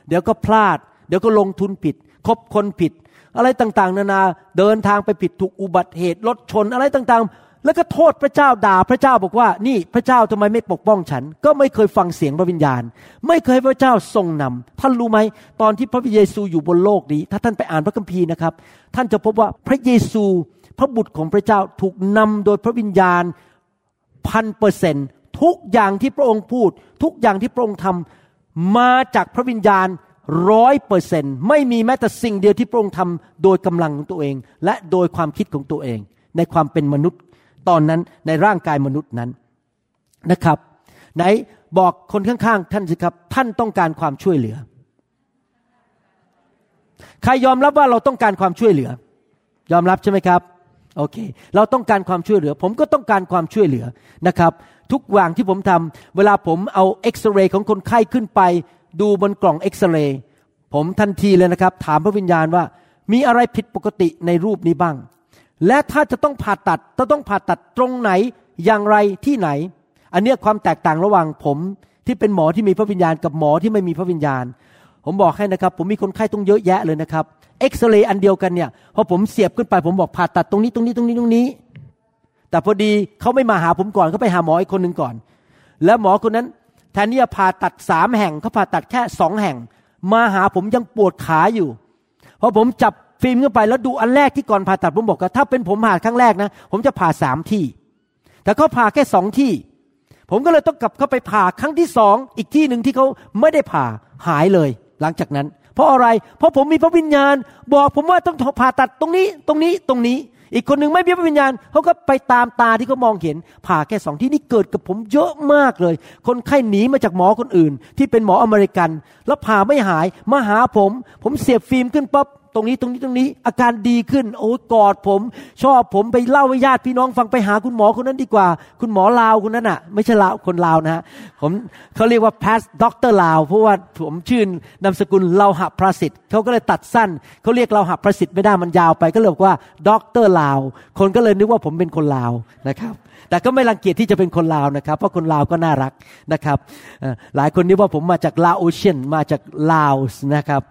เดี๋ยวก็พลาดเดี๋ยวก็ลงทุนผิดคบคนผิดอะไรต่างๆนานาเดินทางไปผิดถูกอุบัติเหตุรถชนอะไรต่างๆแล้วก็โทษพระเจ้าด่าพระเจ้าบอกว่านี่พระเจ้าทำไมไม่ปกป้องฉันก็ไม่เคยฟังเสียงพระวิญญาณไม่เคยให้พระเจ้าทรงนำท่านรู้ไหมตอนที่พระเยซูอยู่บนโลกนี้ถ้าท่านไปอ่านพระคัมภีร์นะครับท่านจะพบว่าพระเยซูพระบุตรของพระเจ้าถูกนำโดยพระวิญญาณ หนึ่งร้อยเปอร์เซ็นต์ ทุกอย่างที่พระองค์พูดทุกอย่างที่พระองค์ทำมาจากพระวิญญาณ หนึ่งร้อยเปอร์เซ็นต์ ไม่มีแม้แต่สิ่งเดียวที่พระองค์ทำโดยกำลังของตัวเองและโดยความคิดของตัวเองในความเป็นมนุษย์ตอนนั้นในร่างกายมนุษย์นั้นนะครับไหนบอกคนข้างๆท่านสิครับท่านต้องการความช่วยเหลือ ใครยอมรับว่าเราต้องการความช่วยเหลือยอมรับใช่ไหมครับโอเคเราต้องการความช่วยเหลือผมก็ต้องการความช่วยเหลือนะครับทุกอย่างที่ผมทำเวลาผมเอาเอ็กซเรย์ของคนไข้ขึ้นไปดูบนกล่องเอ็กซเรย์ผมทันทีเลยนะครับถามพระวิญญาณว่ามีอะไรผิดปกติในรูปนี้บ้างและถ้าจะต้องผ่าตัดจะต้องผ่าตัดตรงไหนอย่างไรที่ไหนอันนี้ความแตกต่างระหว่างผมที่เป็นหมอที่มีพระวิญญาณกับหมอที่ไม่มีพระวิญญาณผมบอกให้นะครับผมมีคนไข้ต้องเยอะแยะเลยนะครับเอ็กซเรย์อันเดียวกันเนี่ยพอผมเสียบขึ้นไปผมบอกผ่าตัดตรงนี้ตรงนี้ตรงนี้ตรงนี้แต่พอดีเขาไม่มาหาผมก่อนเขาไปหาหมออีกคนนึงก่อนแล้วหมอคนนั้นแทนที่จะผ่าตัดสามแห่งเขาผ่าตัดแค่สองแห่งมาหาผมยังปวดขาอยู่พอผมจับฟิล์มขึ้นไปแล้วดูอันแรกที่ก่อนผ่าตัดผมบอกว่าถ้าเป็นผมผ่าครั้งแรกนะผมจะผ่าสามที่แต่เขาผ่าแค่สองที่ผมก็เลยต้องกลับเข้าไปผ่าครั้งที่สองอีกที่นึงที่เขาไม่ได้ผ่าหายเลยหลังจากนั้นเพราะอะไรเพราะผมมีพระวิญญาณบอกผมว่าต้องผ่าตัดตรงนี้ตรงนี้ตรงนี้อีกคนนึงไม่มีพระวิญญาณเขาก็ไปตามตาที่เขามองเห็นผ่าแค่สองที่นี่เกิดกับผมเยอะมากเลยคนไข้หนีมาจากหมอคนอื่นที่เป็นหมออเมริกันแล้วผ่าไม่หายมาหาผมผมเสียบฟิล์มขึ้นปั๊บตรงนี้ตรงนี้ตรงนี้อาการดีขึ้นโอ้ยกอดผมชอบผมไปเล่าให้ญาติพี่น้องฟังไปหาคุณหมอคนนั้นดีกว่าคุณหมอลาวคนนั้นน่ะไม่ใช่ลาวคนลาวนะฮะผมเขาเรียกว่าแพสด็อกเตอร์ลาวเพราะว่าผมชื่อนามสกุลเลาหะประสิทธิ์เขาก็เลยตัดสั้นเขาเรียกเลาหะประสิทธิ์ไม่ได้มันยาวไปก็เลยบอกว่าด็อกเตอร์ลาวคนก็เลยนึกว่าผมเป็นคนลาวนะครับแต่ก็ไม่รังเกียจที่จะเป็นคนลาวนะครับเพราะคนลาวก็น่ารักนะครับหลายคนนึกว่าผมมาจากลาโอเชียนมาจากลาวนะครับ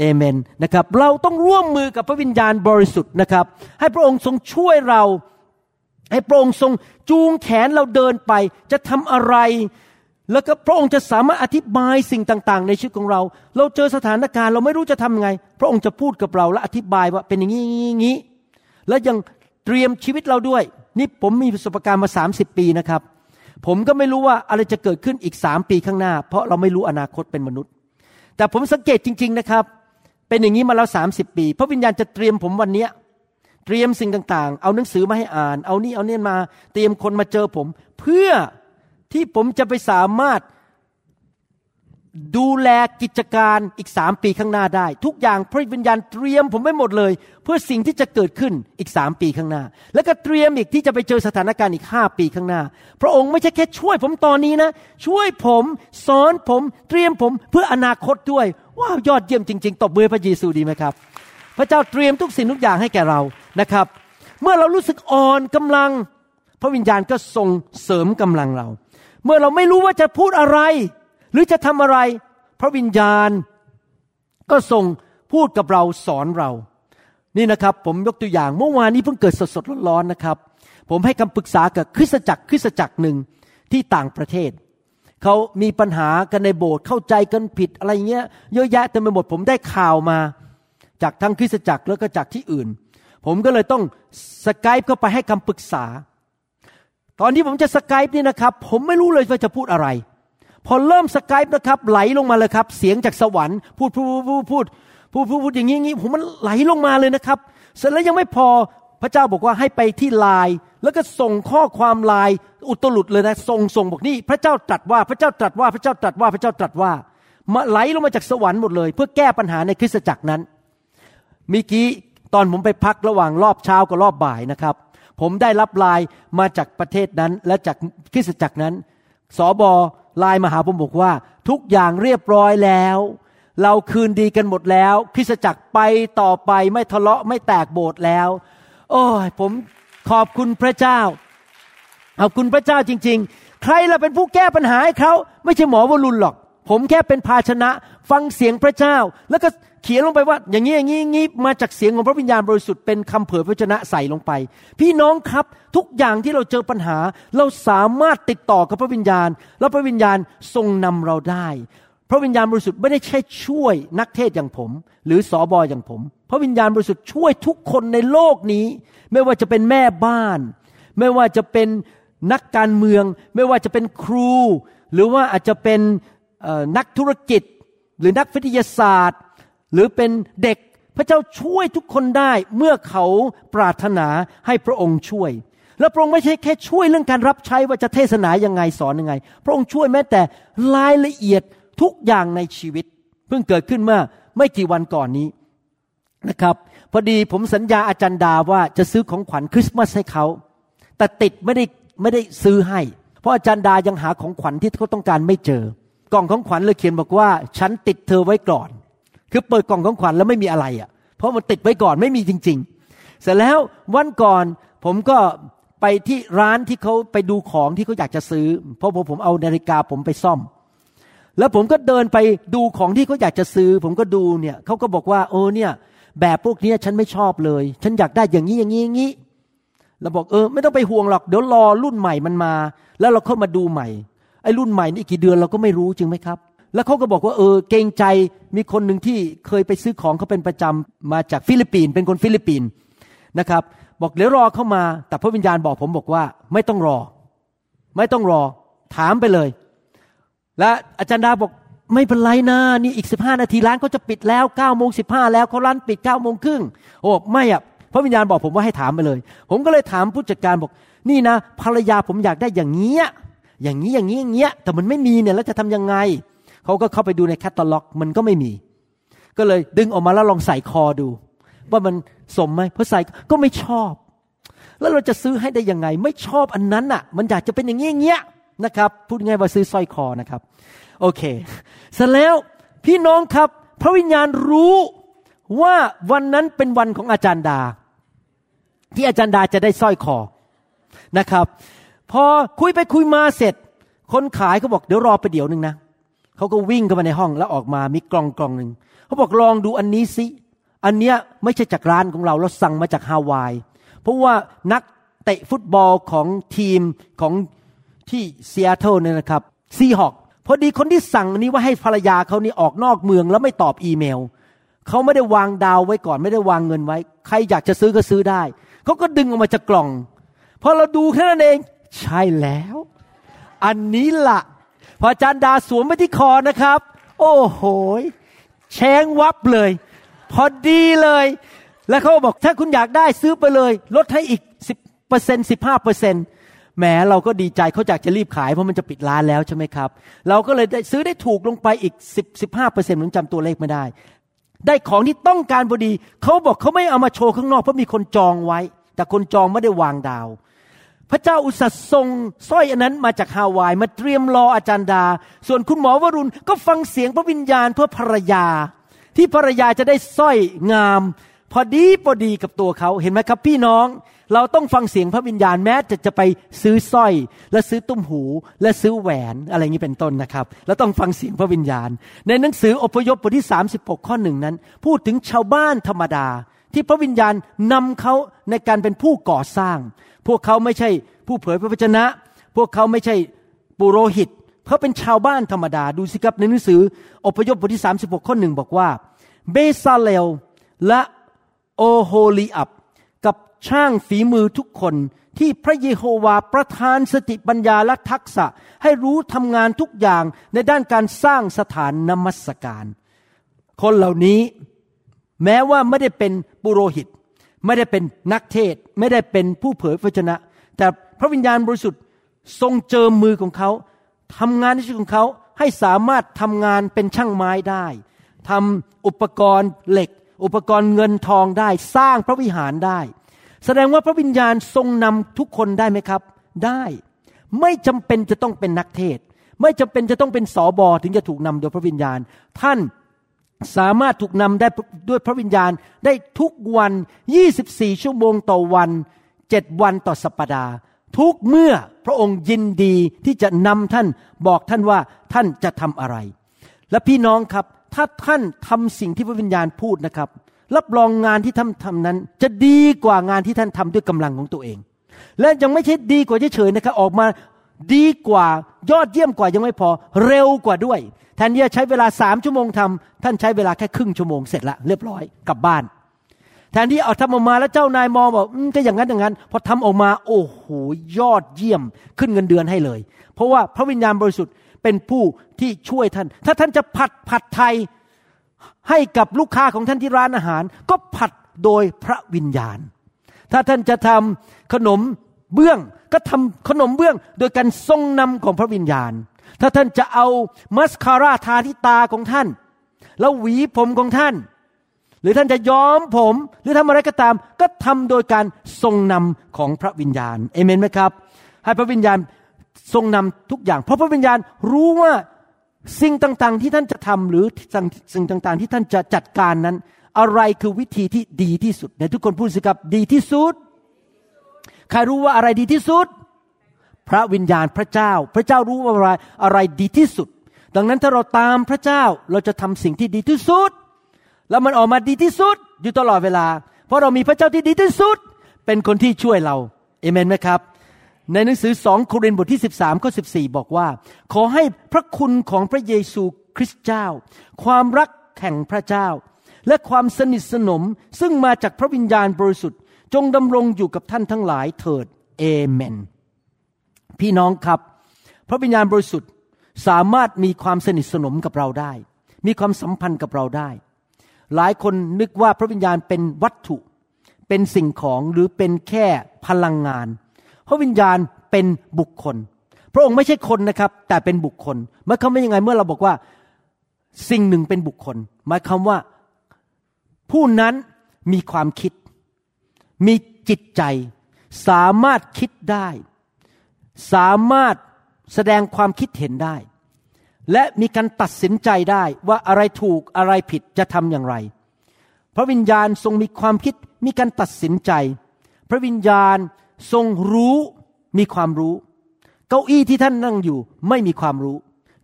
เอเมนนะครับเราต้องร่วมมือกับพระวิญญาณบริสุทธิ์นะครับให้พระองค์ทรงช่วยเราให้พระองค์ทรงจูงแขนเราเดินไปจะทำอะไรแล้วก็พระองค์จะสามารถอธิบายสิ่งต่างๆในชีวิตของเราเราเจอสถานการณ์เราไม่รู้จะทำไงพระองค์จะพูดกับเราและอธิบายว่าเป็นอย่างนี้ๆและยังเตรียมชีวิตเราด้วยนี่ผมมีประสบการณ์มาสามสิบปีนะครับผมก็ไม่รู้ว่าอะไรจะเกิดขึ้นอีกสามปีข้างหน้าเพราะเราไม่รู้อนาคตเป็นมนุษย์แต่ผมสังเกตจริงๆนะครับเป็นอย่างนี้มาแล้วสามสิบปีพระวิญญาณจะเตรียมผมวันนี้เตรียมสิ่งต่างๆเอาหนังสือมาให้อ่านเอานี่เอาเนี่ยมาเตรียมคนมาเจอผมเพื่อที่ผมจะไปสามารถดูแลกิจการอีกสามปีข้างหน้าได้ทุกอย่างพระวิญญาณเตรียมผมไว้หมดเลยเพื่อสิ่งที่จะเกิดขึ้นอีกสามปีข้างหน้าแล้วก็เตรียมอีกที่จะไปเจอสถานการณ์อีกห้าปีข้างหน้าพระองค์ไม่ใช่แค่ช่วยผมตอนนี้นะช่วยผมสอนผมเตรียมผมเพื่ออนาคตด้วยว้าวยอดเยี่ยมจริงๆตบมือพระเยซูดีไหมครับพระเจ้าเตรียมทุกสิ่งทุกอย่างให้แก่เรานะครับเมื่อเรารู้สึกอ่อนกำลังพระวิญญาณก็ทรงเสริมกำลังเราเมื่อเราไม่รู้ว่าจะพูดอะไรหรือจะทำอะไรพระวิญญาณก็ทรงพูดกับเราสอนเรานี่นะครับผมยกตัวอย่างเมื่อวานนี้เพิ่งเกิดสดๆร้อนๆนะครับผมให้คำปรึกษากับคริสตจักรคริสตจักรหนึ่งที่ต่างประเทศเขามีปัญหากันในโบสถ์เข้าใจกันผิดอะไรเงี้ยเยอะแยะเต็มไปหมดผมได้ข่าวมาจากทั้งคริสตจักรแล้วก็จากที่อื่นผมก็เลยต้องสกายป์เข้าไปให้คำปรึกษาตอนที่ผมจะสกายป์นี่นะครับผมไม่รู้เลยว่าจะพูดอะไรพอเริ่มสกายป์นะครับไหลลงมาเลยครับเสียงจากสวรรค์พูดพูดพูดพูดพูดพูดอย่างงี้ๆผมมันไหลลงมาเลยนะครับเสร็จแล้วยังไม่พอพระเจ้าบอกว่าให้ไปที่ไลน์แล้วก็ส่งข้อความไลน์อุตลุดเลยนะส่งส่งบอกนี่พระเจ้าตรัสว่าพระเจ้าตรัสว่าพระเจ้าตรัสว่าพระเจ้าตรัสว่ามาไหลลงมาจากสวรรค์หมดเลยเพื่อแก้ปัญหาในคริสตจักรนั้นเมื่อกี้ตอนผมไปพักระหว่างรอบเช้ากับรอบบ่ายนะครับผมได้รับไลน์มาจากประเทศนั้นและจากคริสตจักรนั้นสบไลน์มาหาผมบอกว่าทุกอย่างเรียบร้อยแล้วเราคืนดีกันหมดแล้วคริสตจักรไปต่อไปไม่ทะเลาะไม่แตกโบสถ์แล้วโอ้ยผมขอบคุณพระเจ้าขอบคุณพระเจ้าจริงๆใครล่ะเป็นผู้แก้ปัญหาให้เขาไม่ใช่หมอวรุณหรอกผมแค่เป็นภาชนะฟังเสียงพระเจ้าแล้วก็เขียนลงไปว่าอย่างนี้อย่างนี้อย่างนี้มาจากเสียงของพระวิญญาณบริสุทธิ์เป็นคำเผยพระวจนะใส่ลงไปพี่น้องครับทุกอย่างที่เราเจอปัญหาเราสามารถติดต่อกับพระวิญญาณแล้วพระวิญญาณทรงนำเราได้พระวิญญาณบริสุทธิ์ไม่ได้แค่ช่วยนักเทศน์อย่างผมหรือสบอย่างผมพระวิญญาณบริสุทธิ์ช่วยทุกคนในโลกนี้ไม่ว่าจะเป็นแม่บ้านไม่ว่าจะเป็นนักการเมืองไม่ว่าจะเป็นครูหรือว่าอาจจะเป็นนักธุรกิจหรือนักวิทยาศาสตร์หรือเป็นเด็กพระเจ้าช่วยทุกคนได้เมื่อเขาปรารถนาให้พระองค์ช่วยและพระองค์ไม่ใช่แค่ช่วยเรื่องการรับใช้ว่าจะเทศนายังไงสอนยังไงพระองค์ช่วยแม้แต่รายละเอียดทุกอย่างในชีวิตเพิ่งเกิดขึ้นเมื่อไม่กี่วันก่อนนี้ นะครับพอดีผมสัญญาอาจารย์ดาว่าจะซื้อของขวัญคริสต์มาสให้เขาแต่ติดไม่ได้ไม่ได้ซื้อให้เพราะอาจารย์ดายังหาของขวัญที่เขาต้องการไม่เจอกล่องของขวัญเลยเขียนบอกว่าฉันติดเธอไว้ก่อนคือเปิดกล่องของขวัญแล้วไม่มีอะไรอ่ะเพราะมันติดไว้ก่อนไม่มีจริงๆเสร็จแล้ววันก่อนผมก็ไปที่ร้านที่เขาไปดูของที่เขาอยากจะซื้อเพราะผมเอานาฬิกาผมไปซ่อมแล้วผมก็เดินไปดูของที่เขาอยากจะซื้อผมก็ดูเนี่ยเขาก็บอกว่าโอ้เนี่ยแบบพวกนี้ฉันไม่ชอบเลยฉันอยากได้อย่างนี้อย่างนี้อย่างนี้เราบอกเออไม่ต้องไปห่วงหรอกเดี๋ยวรอรุ่นใหม่มันมาแล้วเราเข้ามาดูใหม่ไอ้รุ่นใหม่นี่อีกกี่เดือนเราก็ไม่รู้จริงไหมครับแล้วเขาก็บอกว่าเออเกรงใจมีคนหนึ่งที่เคยไปซื้อของเขาเป็นประจำมาจากฟิลิปปินส์เป็นคนฟิลิปปินส์นะครับบอกเดี๋ยวรอเข้ามาแต่พระวิญญาณบอกผมบอกว่าไม่ต้องรอไม่ต้องรอถามไปเลยและอาจารย์ดาบอกไม่เป็นไรนะนี่อีกสิบห้านาทีร้านเขาจะปิดแล้ว เก้าโมงสิบห้า แล้วเขาร้านปิด เก้าโมงครึ่งโอ้ไม่อ่ะพระวิญญาณบอกผมว่าให้ถามไปเลยผมก็เลยถามผู้จัดการบอกนี่นะภรรยาผมอยากได้อย่างเงี้ยอย่างนี้อย่างนี้อย่างเงี้ยแต่มันไม่มีเนี่ยแล้วจะทำยังไงเขาก็เข้าไปดูในแคตตาล็อกมันก็ไม่มีก็เลยดึงออกมาแล้วลองใส่คอดูว่ามันสมไหมพอใส่ก็ไม่ชอบแล้วเราจะซื้อให้ได้ยังไงไม่ชอบอันนั้นอ่ะมันอยากจะเป็นอย่างนี้อย่างเงี้ยนะครับพูดง่ายว่าซื้อสร้อยคอนะครับโอเคเสร็จแล้วพี่น้องครับพระวิญญาณรู้ว่าวันนั้นเป็นวันของอาจารย์ดาที่อาจารย์ดาจะได้สร้อยคอนะครับพอคุยไปคุยมาเสร็จคนขายเขาบอกเดี๋ยวรอไปเดี๋ยวนึงนะเขาก็วิ่งเข้ามาในห้องแล้วออกมามีกล่องกล่องนึงเขาบอกลองดูอันนี้สิอันเนี้ยไม่ใช่จากร้านของเราเราสั่งมาจากฮาวายเพราะว่านักเตะฟุตบอลของทีมของที่ซีแอตเทิลเนี่ยนะครับซีฮอคพอดีคนที่สั่งนี้ว่าให้ภรรยาเขานี่ออกนอกเมืองแล้วไม่ตอบอีเมลเขาไม่ได้วางดาวไว้ก่อนไม่ได้วางเงินไว้ใครอยากจะซื้อก็ซื้อได้เขาก็ดึงออกมาจากกล่องพอเราดูแค่นั้นเองใช่แล้วอันนี้ล่ะพออาจารย์ดาสวมไปที่คอนะครับโอ้โหแช้งวับเลยพอดีเลยแล้วเขาบอกถ้าคุณอยากได้ซื้อไปเลยลดให้อีก สิบเปอร์เซ็นต์ สิบห้าเปอร์เซ็นต์แหมเราก็ดีใจเขาอยากจะรีบขายเพราะมันจะปิดร้านแล้วใช่ไหมครับเราก็เลยได้ซื้อได้ถูกลงไปอีก สิบ สิบห้าเปอร์เซ็นต์ ผมจำตัวเลขไม่ได้ได้ของที่ต้องการพอดีเขาบอกเขาไม่เอามาโชว์ข้างนอกเพราะมีคนจองไว้แต่คนจองไม่ได้วางดาวพระเจ้าอุตส่าห์ส่งสร้อยอันนั้นมาจากฮาวายมาเตรียมรออาจารย์ดาส่วนคุณหมอวรุณก็ฟังเสียงพระวิญญาณเพื่อภรรยาที่ภรรยาจะได้สร้อยงามพอดีพอดีกับตัวเขาเห็นไหมครับพี่น้องเราต้องฟังเสียงพระวิญญาณแม้จะจะไปซื้อสร้อยและซื้อตุ้มหูและซื้อแหวนอะไรอย่างนี้เป็นต้นนะครับเราต้องฟังเสียงพระวิญญาณในหนังสืออพยพบทที่สามสิบหกข้อหนึ่งนั้นพูดถึงชาวบ้านธรรมดาที่พระวิญญาณนำเขาในการเป็นผู้ก่อสร้างพวกเขาไม่ใช่ผู้เผยพระวจนะพวกเขาไม่ใช่ปุโรหิตเขาเป็นชาวบ้านธรรมดาดูสิครับในหนังสืออพยพบทที่สามสิบหกข้อหนึ่งบอกว่าเบซาเลลและโอโฮลีอับกับช่างฝีมือทุกคนที่พระเยโฮวาประทานสติปัญญาและทักษะให้รู้ทำงานทุกอย่างในด้านการสร้างสถานนมัสการคนเหล่านี้แม้ว่าไม่ได้เป็นปุโรหิตไม่ได้เป็นนักเทศไม่ได้เป็นผู้เผยพระวจนะแต่พระวิญญาณบริสุทธิ์ทรงเจิมมือของเขาทำงานในชีวิตของเขาให้สามารถทำงานเป็นช่างไม้ได้ทำอุปกรณ์เหล็กอุปกรณ์เงินทองได้สร้างพระวิหารได้แสดงว่าพระวิญญาณทรงนำทุกคนได้ไหมครับได้ไม่จำเป็นจะต้องเป็นนักเทศไม่จำเป็นจะต้องเป็นสบถึงจะถูกนำโดยพระวิญญาณท่านสามารถถูกนำได้ด้วยพระวิญญาณได้ทุกวันยี่สิบสี่ชั่วโมงต่อวันเจ็ดวันต่อสัปดาห์ทุกเมื่อพระองค์ยินดีที่จะนำท่านบอกท่านว่าท่านจะทำอะไรและพี่น้องครับถ้าท่านทำสิ่งที่พระวิญญาณพูดนะครับรับรองงานที่ท่านทำนั้นจะดีกว่างานที่ท่านทำด้วยกำลังของตัวเองและยังไม่ใช่ดีกว่าเฉยๆนะครับออกมาดีกว่ายอดเยี่ยมกว่ายังไม่พอเร็วกว่าด้วยแทนที่จะใช้เวลาสามชั่วโมงทำท่านใช้เวลาแค่ครึ่งชั่วโมงเสร็จละเรียบร้อยกลับบ้านแทนที่เอาทำออกมาแล้วเจ้านายมองบอกก็อย่างนั้นอย่างนั้นพอทำออกมาโอ้โหยอดเยี่ยมขึ้นเงินเดือนให้เลยเพราะว่าพระวิญญาณบริสุทธิ์เป็นผู้ที่ช่วยท่านถ้าท่านจะผัดผัดไทยให้กับลูกค้าของท่านที่ร้านอาหารก็ผัดโดยพระวิญญาณถ้าท่านจะทำขนมเบื้องก็ทำขนมเบื้องโดยการทรงนำของพระวิญญาณถ้าท่านจะเอามัสคาร่าทาที่ตาของท่านแล้วหวีผมของท่าน หรือท่านจะย้อมผมหรือทำอะไรก็ตามก็ทำโดยการทรงนำของพระวิญญาณเอเมนไหมครับให้พระวิญญาณทรงนำทุกอย่างเพราะพระวิญญาณรู้ว่าสิ่งต่างๆที่ท่านจะทำหรือสิ่งต่างๆที่ท่านจะจัดการนั้นอะไรคือวิธีที่ดีที่สุดในทุกคนพูดสิครับดีที่สุดใครรู้ว่าอะไรดีที่สุดพระวิญญาณพระเจ้าพระเจ้ารู้ว่าอะไรอะไรดีที่สุดดังนั้นถ้าเราตามพระเจ้าเราจะทำสิ่งที่ดีที่สุดแล้วมันออกมาดีที่สุดอยู่ตลอดเวลาเพราะเรามีพระเจ้าที่ดีที่สุดเป็นคนที่ช่วยเราเอเมนไหมครับในหนังสือสองโครินธ์บทที่สิบสามข้อสิบสี่บอกว่าขอให้พระคุณของพระเยซูคริสต์เจ้าความรักแห่งพระเจ้าและความสนิทสนมซึ่งมาจากพระวิญญาณบริสุทธิ์จงดำรงอยู่กับท่านทั้งหลายเถิดเอเมนพี่น้องครับพระวิญญาณบริสุทธิ์สามารถมีความสนิทสนมกับเราได้มีความสัมพันธ์กับเราได้หลายคนนึกว่าพระวิญญาณเป็นวัตถุเป็นสิ่งของหรือเป็นแค่พลังงานพระวิญญาณเป็นบุคคลพระองค์ไม่ใช่คนนะครับแต่เป็นบุคคลหมายความว่ายังไงเมื่อเราบอกว่าสิ่งหนึ่งเป็นบุคคลหมายความว่าผู้นั้นมีความคิดมีจิตใจสามารถคิดได้สามารถแสดงความคิดเห็นได้และมีการตัดสินใจได้ว่าอะไรถูกอะไรผิดจะทำอย่างไรพระวิญญาณทรงมีความคิดมีการตัดสินใจพระวิญญาณทรงรู้มีความรู้เก้าอี้ที่ท่านนั่งอยู่ไม่มีความรู้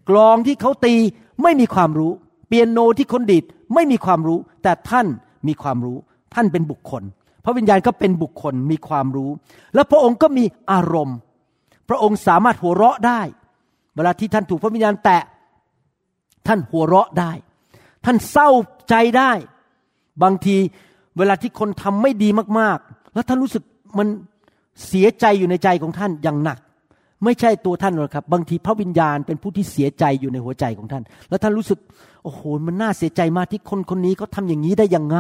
กลองที่เขาตีไม่มีความรู้เปียโนที่คนดีดไม่มีความรู้แต่ท่านมีความรู้ท่านเป็นบุคคลพระวิญญาณก็เป็นบุคคลมีความรู้และพระองค์ก็มีอารมณ์พระองค์สามารถหัวเราะได้เวลาที่ท่านถูกพระวิญญาณแตะท่านหัวเราะได้ท่านเศร้าใจได้บางทีเวลาที่คนทำไม่ดีมากๆแล้วท่านรู้สึกมันเสียใจอยู่ในใจของท่านอย่างหนักไม่ใช่ตัวท่านหรอกครับบางทีพระวิญญาณเป็นผู้ที่เสียใจอยู่ในหัวใจของท่านแล้วท่านรู้สึกโอ้โหมันน่าเสียใจมากที่คนคนนี้เขาทำอย่างนี้ได้ยังไง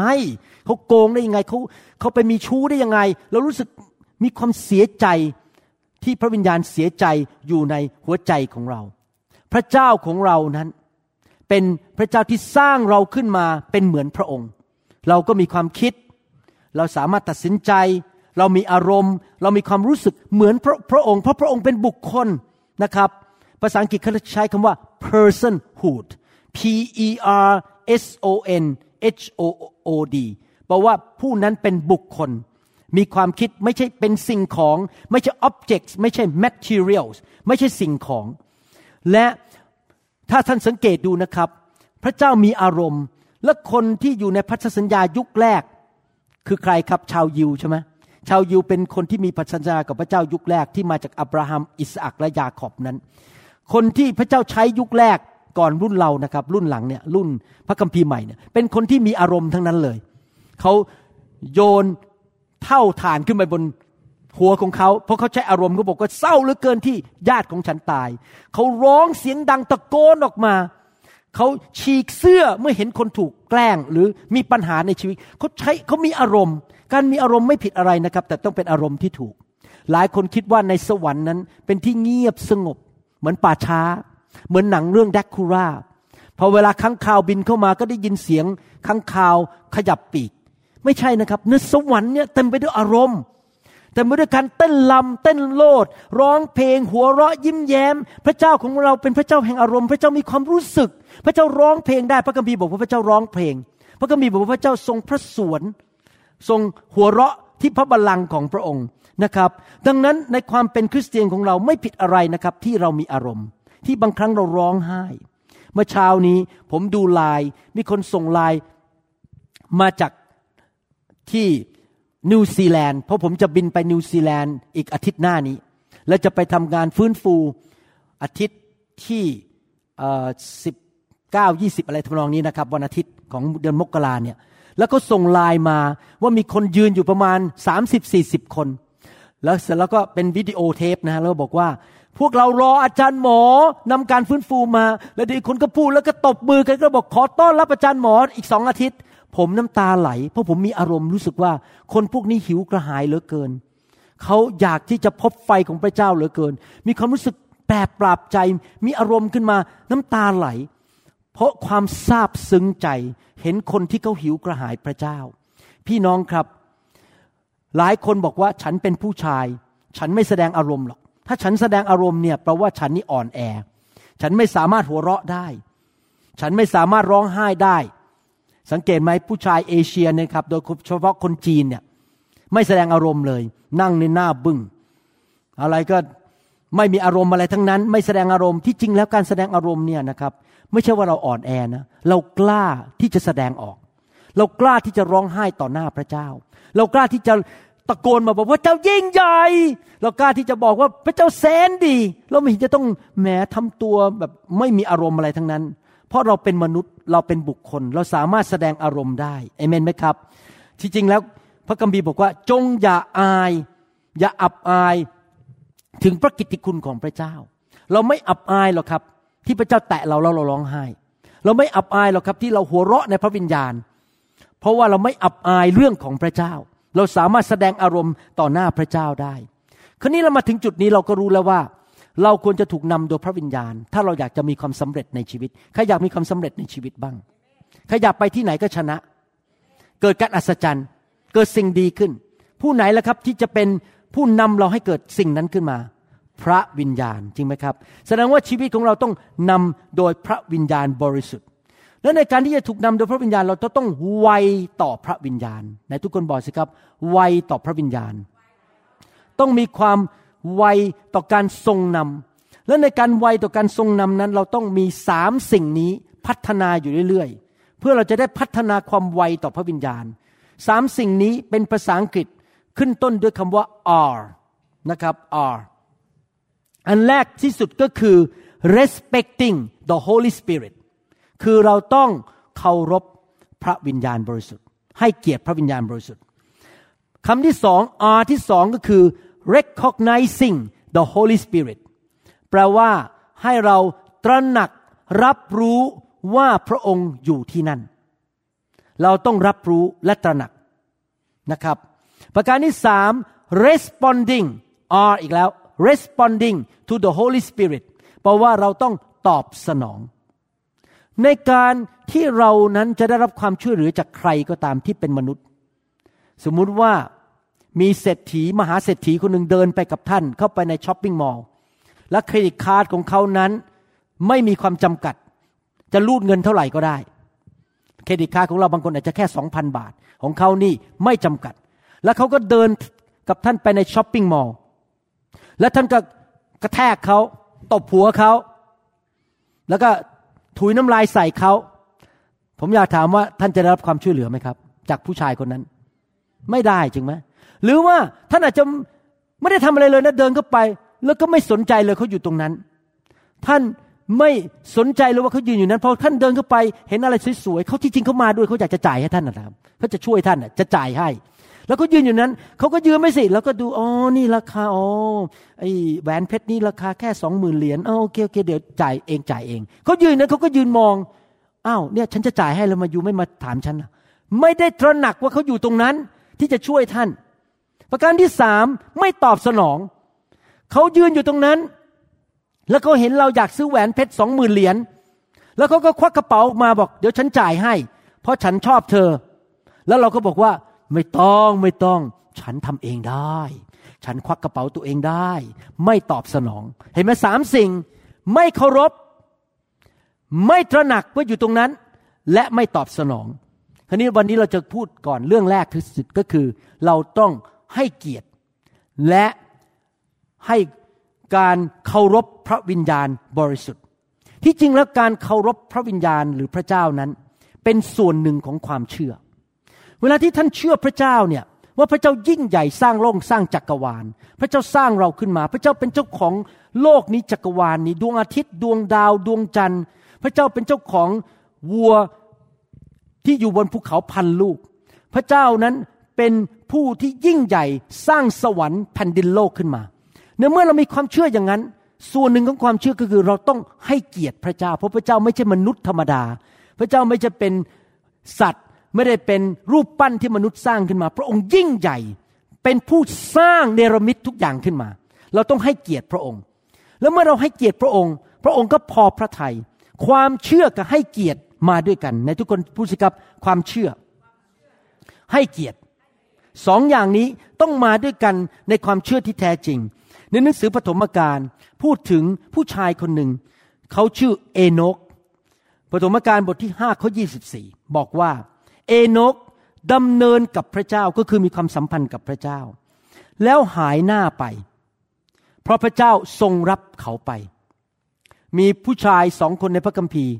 เขาโกงได้ยังไงเขาเขาไปมีชู้ได้ยังไงเรารู้สึกมีความเสียใจที่พระวิญญาณเสียใจอยู่ในหัวใจของเราพระเจ้าของเรานั้นเป็นพระเจ้าที่สร้างเราขึ้นมาเป็นเหมือนพระองค์เราก็มีความคิดเราสามารถตัดสินใจเรามีอารมณ์เรามีความรู้สึกเหมือนพระพระองค์เพราะพระองค์เป็นบุคคลนะครับภาษาอังกฤษเขาใช้คำว่า personhood p e r s o n h o o d แปลว่าผู้นั้นเป็นบุคคลมีความคิดไม่ใช่เป็นสิ่งของไม่ใช่ objects ไม่ใช่ materials ไม่ใช่สิ่งของและถ้าท่านสังเกตดูนะครับพระเจ้ามีอารมณ์และคนที่อยู่ในพันธสัญญายุคแรกคือใครครับชาวยิวใช่ไหมชาวยิวเป็นคนที่มีพันธสัญญากับพระเจ้ายุคแรกที่มาจากอับราฮัมอิสอัคและยาคอบนั้นคนที่พระเจ้าใช้ยุคแรกก่อนรุ่นเรานะครับรุ่นหลังเนี่ยรุ่นพระคัมภีร์ใหม่เนี่ยเป็นคนที่มีอารมณ์ทั้งนั้นเลยเขาโยนเท่าฐานขึ้นไปบนหัวของเขาเพราะเขาใช้อารมณ์เขาบอกว่าเศร้าเหลือเกินที่ญาติของฉันตายเขาร้องเสียงดังตะโกนออกมาเขาฉีกเสื้อเมื่อเห็นคนถูกแกล้งหรือมีปัญหาในชีวิตเขาใช้เขามีอารมณ์การมีอารมณ์ไม่ผิดอะไรนะครับแต่ต้องเป็นอารมณ์ที่ถูกหลายคนคิดว่าในสวรรค์นั้นเป็นที่เงียบสงบเหมือนป่าช้าเหมือนหนังเรื่องแดกคูราพอเวลาค้างคาวบินเข้ามาก็ได้ยินเสียงค้างคาวขยับปีกไม่ใช่นะครับในสวรรค์เนี่ยเต็มไปด้วยอารมณ์เต็มไปด้วยการเต้นรำเต้นโลดร้องเพลงหัวเราะยิ้มแย้มพระเจ้าของเราเป็นพระเจ้าแห่งอารมณ์พระเจ้ามีความรู้สึกพระเจ้าร้องเพลงได้พระคัมภีร์บอกว่าพระเจ้าร้องเพลงพระคัมภีร์บอกว่าพระเจ้าทรงพระสวนทรงหัวเราะที่พระบัลลังก์ของพระองค์นะครับดังนั้นในความเป็นคริสเตียนของเราไม่ผิดอะไรนะครับที่เรามีอารมณ์ที่บางครั้งเราร้องไห้เมื่อเช้านี้ผมดูไลน์มีคนส่งไลน์มาจากที่นิวซีแลนด์เพราะผมจะบินไปนิวซีแลนด์อีกอาทิตย์หน้านี้และจะไปทำงานฟื้นฟูอาทิตย์ที่สิบเก้า ยี่สิบอะไรทำนองนี้นะครับวันอาทิตย์ของเดือนมกราเนี่ยแล้วก็ส่งไลน์มาว่ามีคนยืนอยู่ประมาณ สามสิบ สี่สิบ คนแล้วเสร็จแล้วก็เป็นวิดีโอเทปนะฮะแล้วบอกว่าพวกเรารออาจารย์หมอนำการฟื้นฟูมาแล้วอีกคนก็พูดแล้วก็ตบมือกันก็บอกขอต้อนรับอาจารย์หมออีกสองอาทิตย์ผมน้ำตาไหลเพราะผมมีอารมณ์รู้สึกว่าคนพวกนี้หิวกระหายเหลือเกินเขาอยากที่จะพบไฟของพระเจ้าเหลือเกินมีความรู้สึกแปลกปราบใจมีอารมณ์ขึ้นมาน้ำตาไหล เพราะความซาบซึ้งใจเห็นคนที่เขาหิวกระหายพระเจ้าพี่น้องครับหลายคนบอกว่าฉันเป็นผู้ชายฉันไม่แสดงอารมณ์หรอกถ้าฉันแสดงอารมณ์เนี่ยแปลว่าฉันนี่อ่อนแอฉันไม่สามารถหัวเราะได้ฉันไม่สามารถร้องไห้ได้สังเกตไหมผู้ชายเอเชียนะครับโดยเฉพาะคนจีนเนี่ยไม่แสดงอารมณ์เลยนั่งในหน้าบึ้งอะไรก็ไม่มีอารมณ์อะไรทั้งนั้นไม่แสดงอารมณ์ที่จริงแล้วการแสดงอารมณ์เนี่ยนะครับไม่ใช่ว่าเราอ่อนแอนะเรากล้าที่จะแสดงออกเรากล้าที่จะร้องไห้ต่อหน้าพระเจ้าเรากล้าที่จะตะโกนมาบอกว่าเจ้ายิ่งใหญ่เรากล้าที่จะบอกว่าพระเจ้าแสนดีเราไม่เห็นจะต้องแหมทำตัวแบบไม่มีอารมณ์อะไรทั้งนั้นเพราะเราเป็นมนุษย์เราเป็นบุคคลเราสามารถแสดงอารมณ์ได้อาเมนไหมครับที่จริงแล้วพระคัมภีร์บอกว่าจงอย่าอายอย่าอับอายถึงพระกิตติคุณของพระเจ้าเราไม่อับอายหรอกครับที่พระเจ้าแตะเราแล้วเราร้องไห้เราไม่อับอายหรอกครับที่เราหัวเราะในพระวิญญาณเพราะว่าเราไม่อับอายเรื่องของพระเจ้าเราสามารถแสดงอารมณ์ต่อหน้าพระเจ้าได้คราวนี้เรามาถึงจุดนี้เราก็รู้แล้วว่าเราควรจะถูกนำโดยพระวิญญาณถ้าเราอยากจะมีความสำเร็จในชีวิตใครอยากมีความสำเร็จในชีวิตบ้างใครอยากไปที่ไหนก็ชนะเกิดการอัศจรรย์เกิดสิ่งดีขึ้นผู้ไหนล่ะครับที่จะเป็นผู้นำเราให้เกิดสิ่งนั้นขึ้นมาพระวิญญาณจริงไหมครับแสดงว่าชีวิตของเราต้องนำโดยพระวิญญาณบริสุทธิ์และในการที่จะถูกนำโดยพระวิญญาณเราต้องไวต่อพระวิญญาณไหนทุกคนบอกสิครับไวต่อพระวิญญาณต้องมีความไวต่อการทรงนำและในการไวต่อการทรงนำนั้นเราต้องมีสามสิ่งนี้พัฒนาอยู่เรื่อยๆเพื่อเราจะได้พัฒนาความไวต่อพระวิญญาณสามสิ่งนี้เป็นภาษาอังกฤษขึ้นต้นด้วยคำว่า R นะครับ R อันแรกที่สุดก็คือ respecting the Holy Spirit คือเราต้องเคารพพระวิญญาณบริสุทธิ์ให้เกียรติพระวิญญาณบริสุทธิ์คำที่สอง R ที่สองก็คือ recognizing the Holy Spirit แปลว่าให้เราตระหนักรับรู้ว่าพระองค์อยู่ที่นั่นเราต้องรับรู้และตระหนักนะครับประการที่สาม responding R อีกแล้ว responding to the Holy Spirit แปลว่าเราต้องตอบสนองในการที่เรานั้นจะได้รับความช่วยเหลือจากใครก็ตามที่เป็นมนุษย์สมมุติว่ามีเศรษฐีมหาเศรษฐีคนหนึ่งเดินไปกับท่านเข้าไปในช้อปปิ้งมอลล์และเครดิตการ์ดของเขานั้นไม่มีความจำกัดจะรูดเงินเท่าไหร่ก็ได้เครดิตการ์ดของเราบางคนอาจจะแค่ สองพัน บาทของเขานี่ไม่จำกัดแล้วเขาก็เดินกับท่านไปในช้อปปิ้งมอลล์และท่านก็กระแทกเขาตบหัวเขาแล้วก็ถุยน้ำลายใส่เขาผมอยากถามว่าท่านจะได้รับความช่วยเหลือไหมครับจากผู้ชายคนนั้นไม่ได้จริงไหมหรือว่าท่านอาจจะไม่ได้ทำอะไรเลยนะเดินเข้าไปแล้วก็ไม่สนใจเลยเขาอยู่ตรงนั้นท่านไม่สนใจเลยว่าเขายืนอยู่นั้นพอท่านเดินเข้าไปเห็นอะไรสวยๆเขาที่จริงเขามาด้วยเขาอยากจะจ่ายให้ท่านนะครับเขาจะช่วยท่านจะจ่ายให้แล้วก็ยืนอยู่นั้นเขาก็ยืนไม่สิแล้วก็ดูอ๋อนี่ราคาอ๋อไอ้แหวนเพชรนี่ราคาแค่สองหมื่นเหรียญอ๋อโอเคโอเคเดี๋ยวจ่ายเองจ่ายเองเขายืนนั้นเขาก็ยืนมองอ้าวเนี่ยฉันจะจ่ายให้แล้วมาอยู่ไม่มาถามฉันนะไม่ได้ตระหนักว่าเขาอยู่ตรงนั้นที่จะช่วยท่านประการที่สามไม่ตอบสนองเขายืนอยู่ตรงนั้นแล้วเขาเห็นเราอยากซื้อแหวนเพชรสองหมื่นเหรียญแล้วเขาก็ควักกระเป๋าออกมาบอกเดี๋ยวฉันจ่ายให้เพราะฉันชอบเธอแล้วเราก็บอกว่าไม่ต้องไม่ต้องฉันทำเองได้ฉันควักกระเป๋าตัวเองได้ไม่ตอบสนองเห็นไหมสามสิ่งไม่เคารพไม่ตระหนักว่าอยู่ตรงนั้นและไม่ตอบสนองทีนี้วันนี้เราจะพูดก่อนเรื่องแรกที่สุดก็คือเราต้องให้เกียรติและให้การเคารพพระวิญญาณบริสุทธิ์ที่จริงแล้วการเคารพพระวิญญาณหรือพระเจ้านั้นเป็นส่วนหนึ่งของความเชื่อเวลาที่ท่านเชื่อพระเจ้าเนี่ยว่าพระเจ้ายิ่งใหญ่สร้างโลกสร้างจักรวาลพระเจ้าสร้างเราขึ้นมาพระเจ้าเป็นเจ้าของโลกนี้จักรวาลนี้ดวงอาทิตย์ดวงดาวดวงจันทร์พระเจ้าเป็นเจ้าของวัวที่อยู่บนภูเขาพันลูกพระเจ้านั้นเป็นผู้ที่ยิ่งใหญ่สร้างสวรรค์แผ่นดินโลกขึ้นมาในเมื่อเรามีความเชื่ออย่างนั้นส่วนหนึ่งของความเชื่อก็คือเราต้องให้เกียรติพระเจ้าเพราะพระเจ้าไม่ใช่มนุษย์ธรรมดาพระเจ้าไม่ใช่เป็นสัตว์ไม่ได้เป็นรูปปั้นที่มนุษย์สร้างขึ้นมาพระองค์ยิ่งใหญ่เป็นผู้สร้างเนรมิตทุกอย่างขึ้นมาเราต้องให้เกียรติพระองค์แล้วเมื่อเราให้เกียรติพระองค์พระองค์ก็พอพระทัย ความเชื่อกับให้เกียรติมาด้วยกันในทุกคนพูดสิครับความเชื่อให้เกียรติสองอย่างนี้ต้องมาด้วยกันในความเชื่อที่แท้จริงในหนังสือปฐมกาลพูดถึงผู้ชายคนหนึ่งเขาชื่อเอโนกปฐมกาลบทที่ห้าข้อยี่สิบสี่บอกว่าเอโนกดำเนินกับพระเจ้าก็คือมีความสัมพันธ์กับพระเจ้าแล้วหายหน้าไปเพราะพระเจ้าทรงรับเขาไปมีผู้ชายสองคนในพระคัมภีร์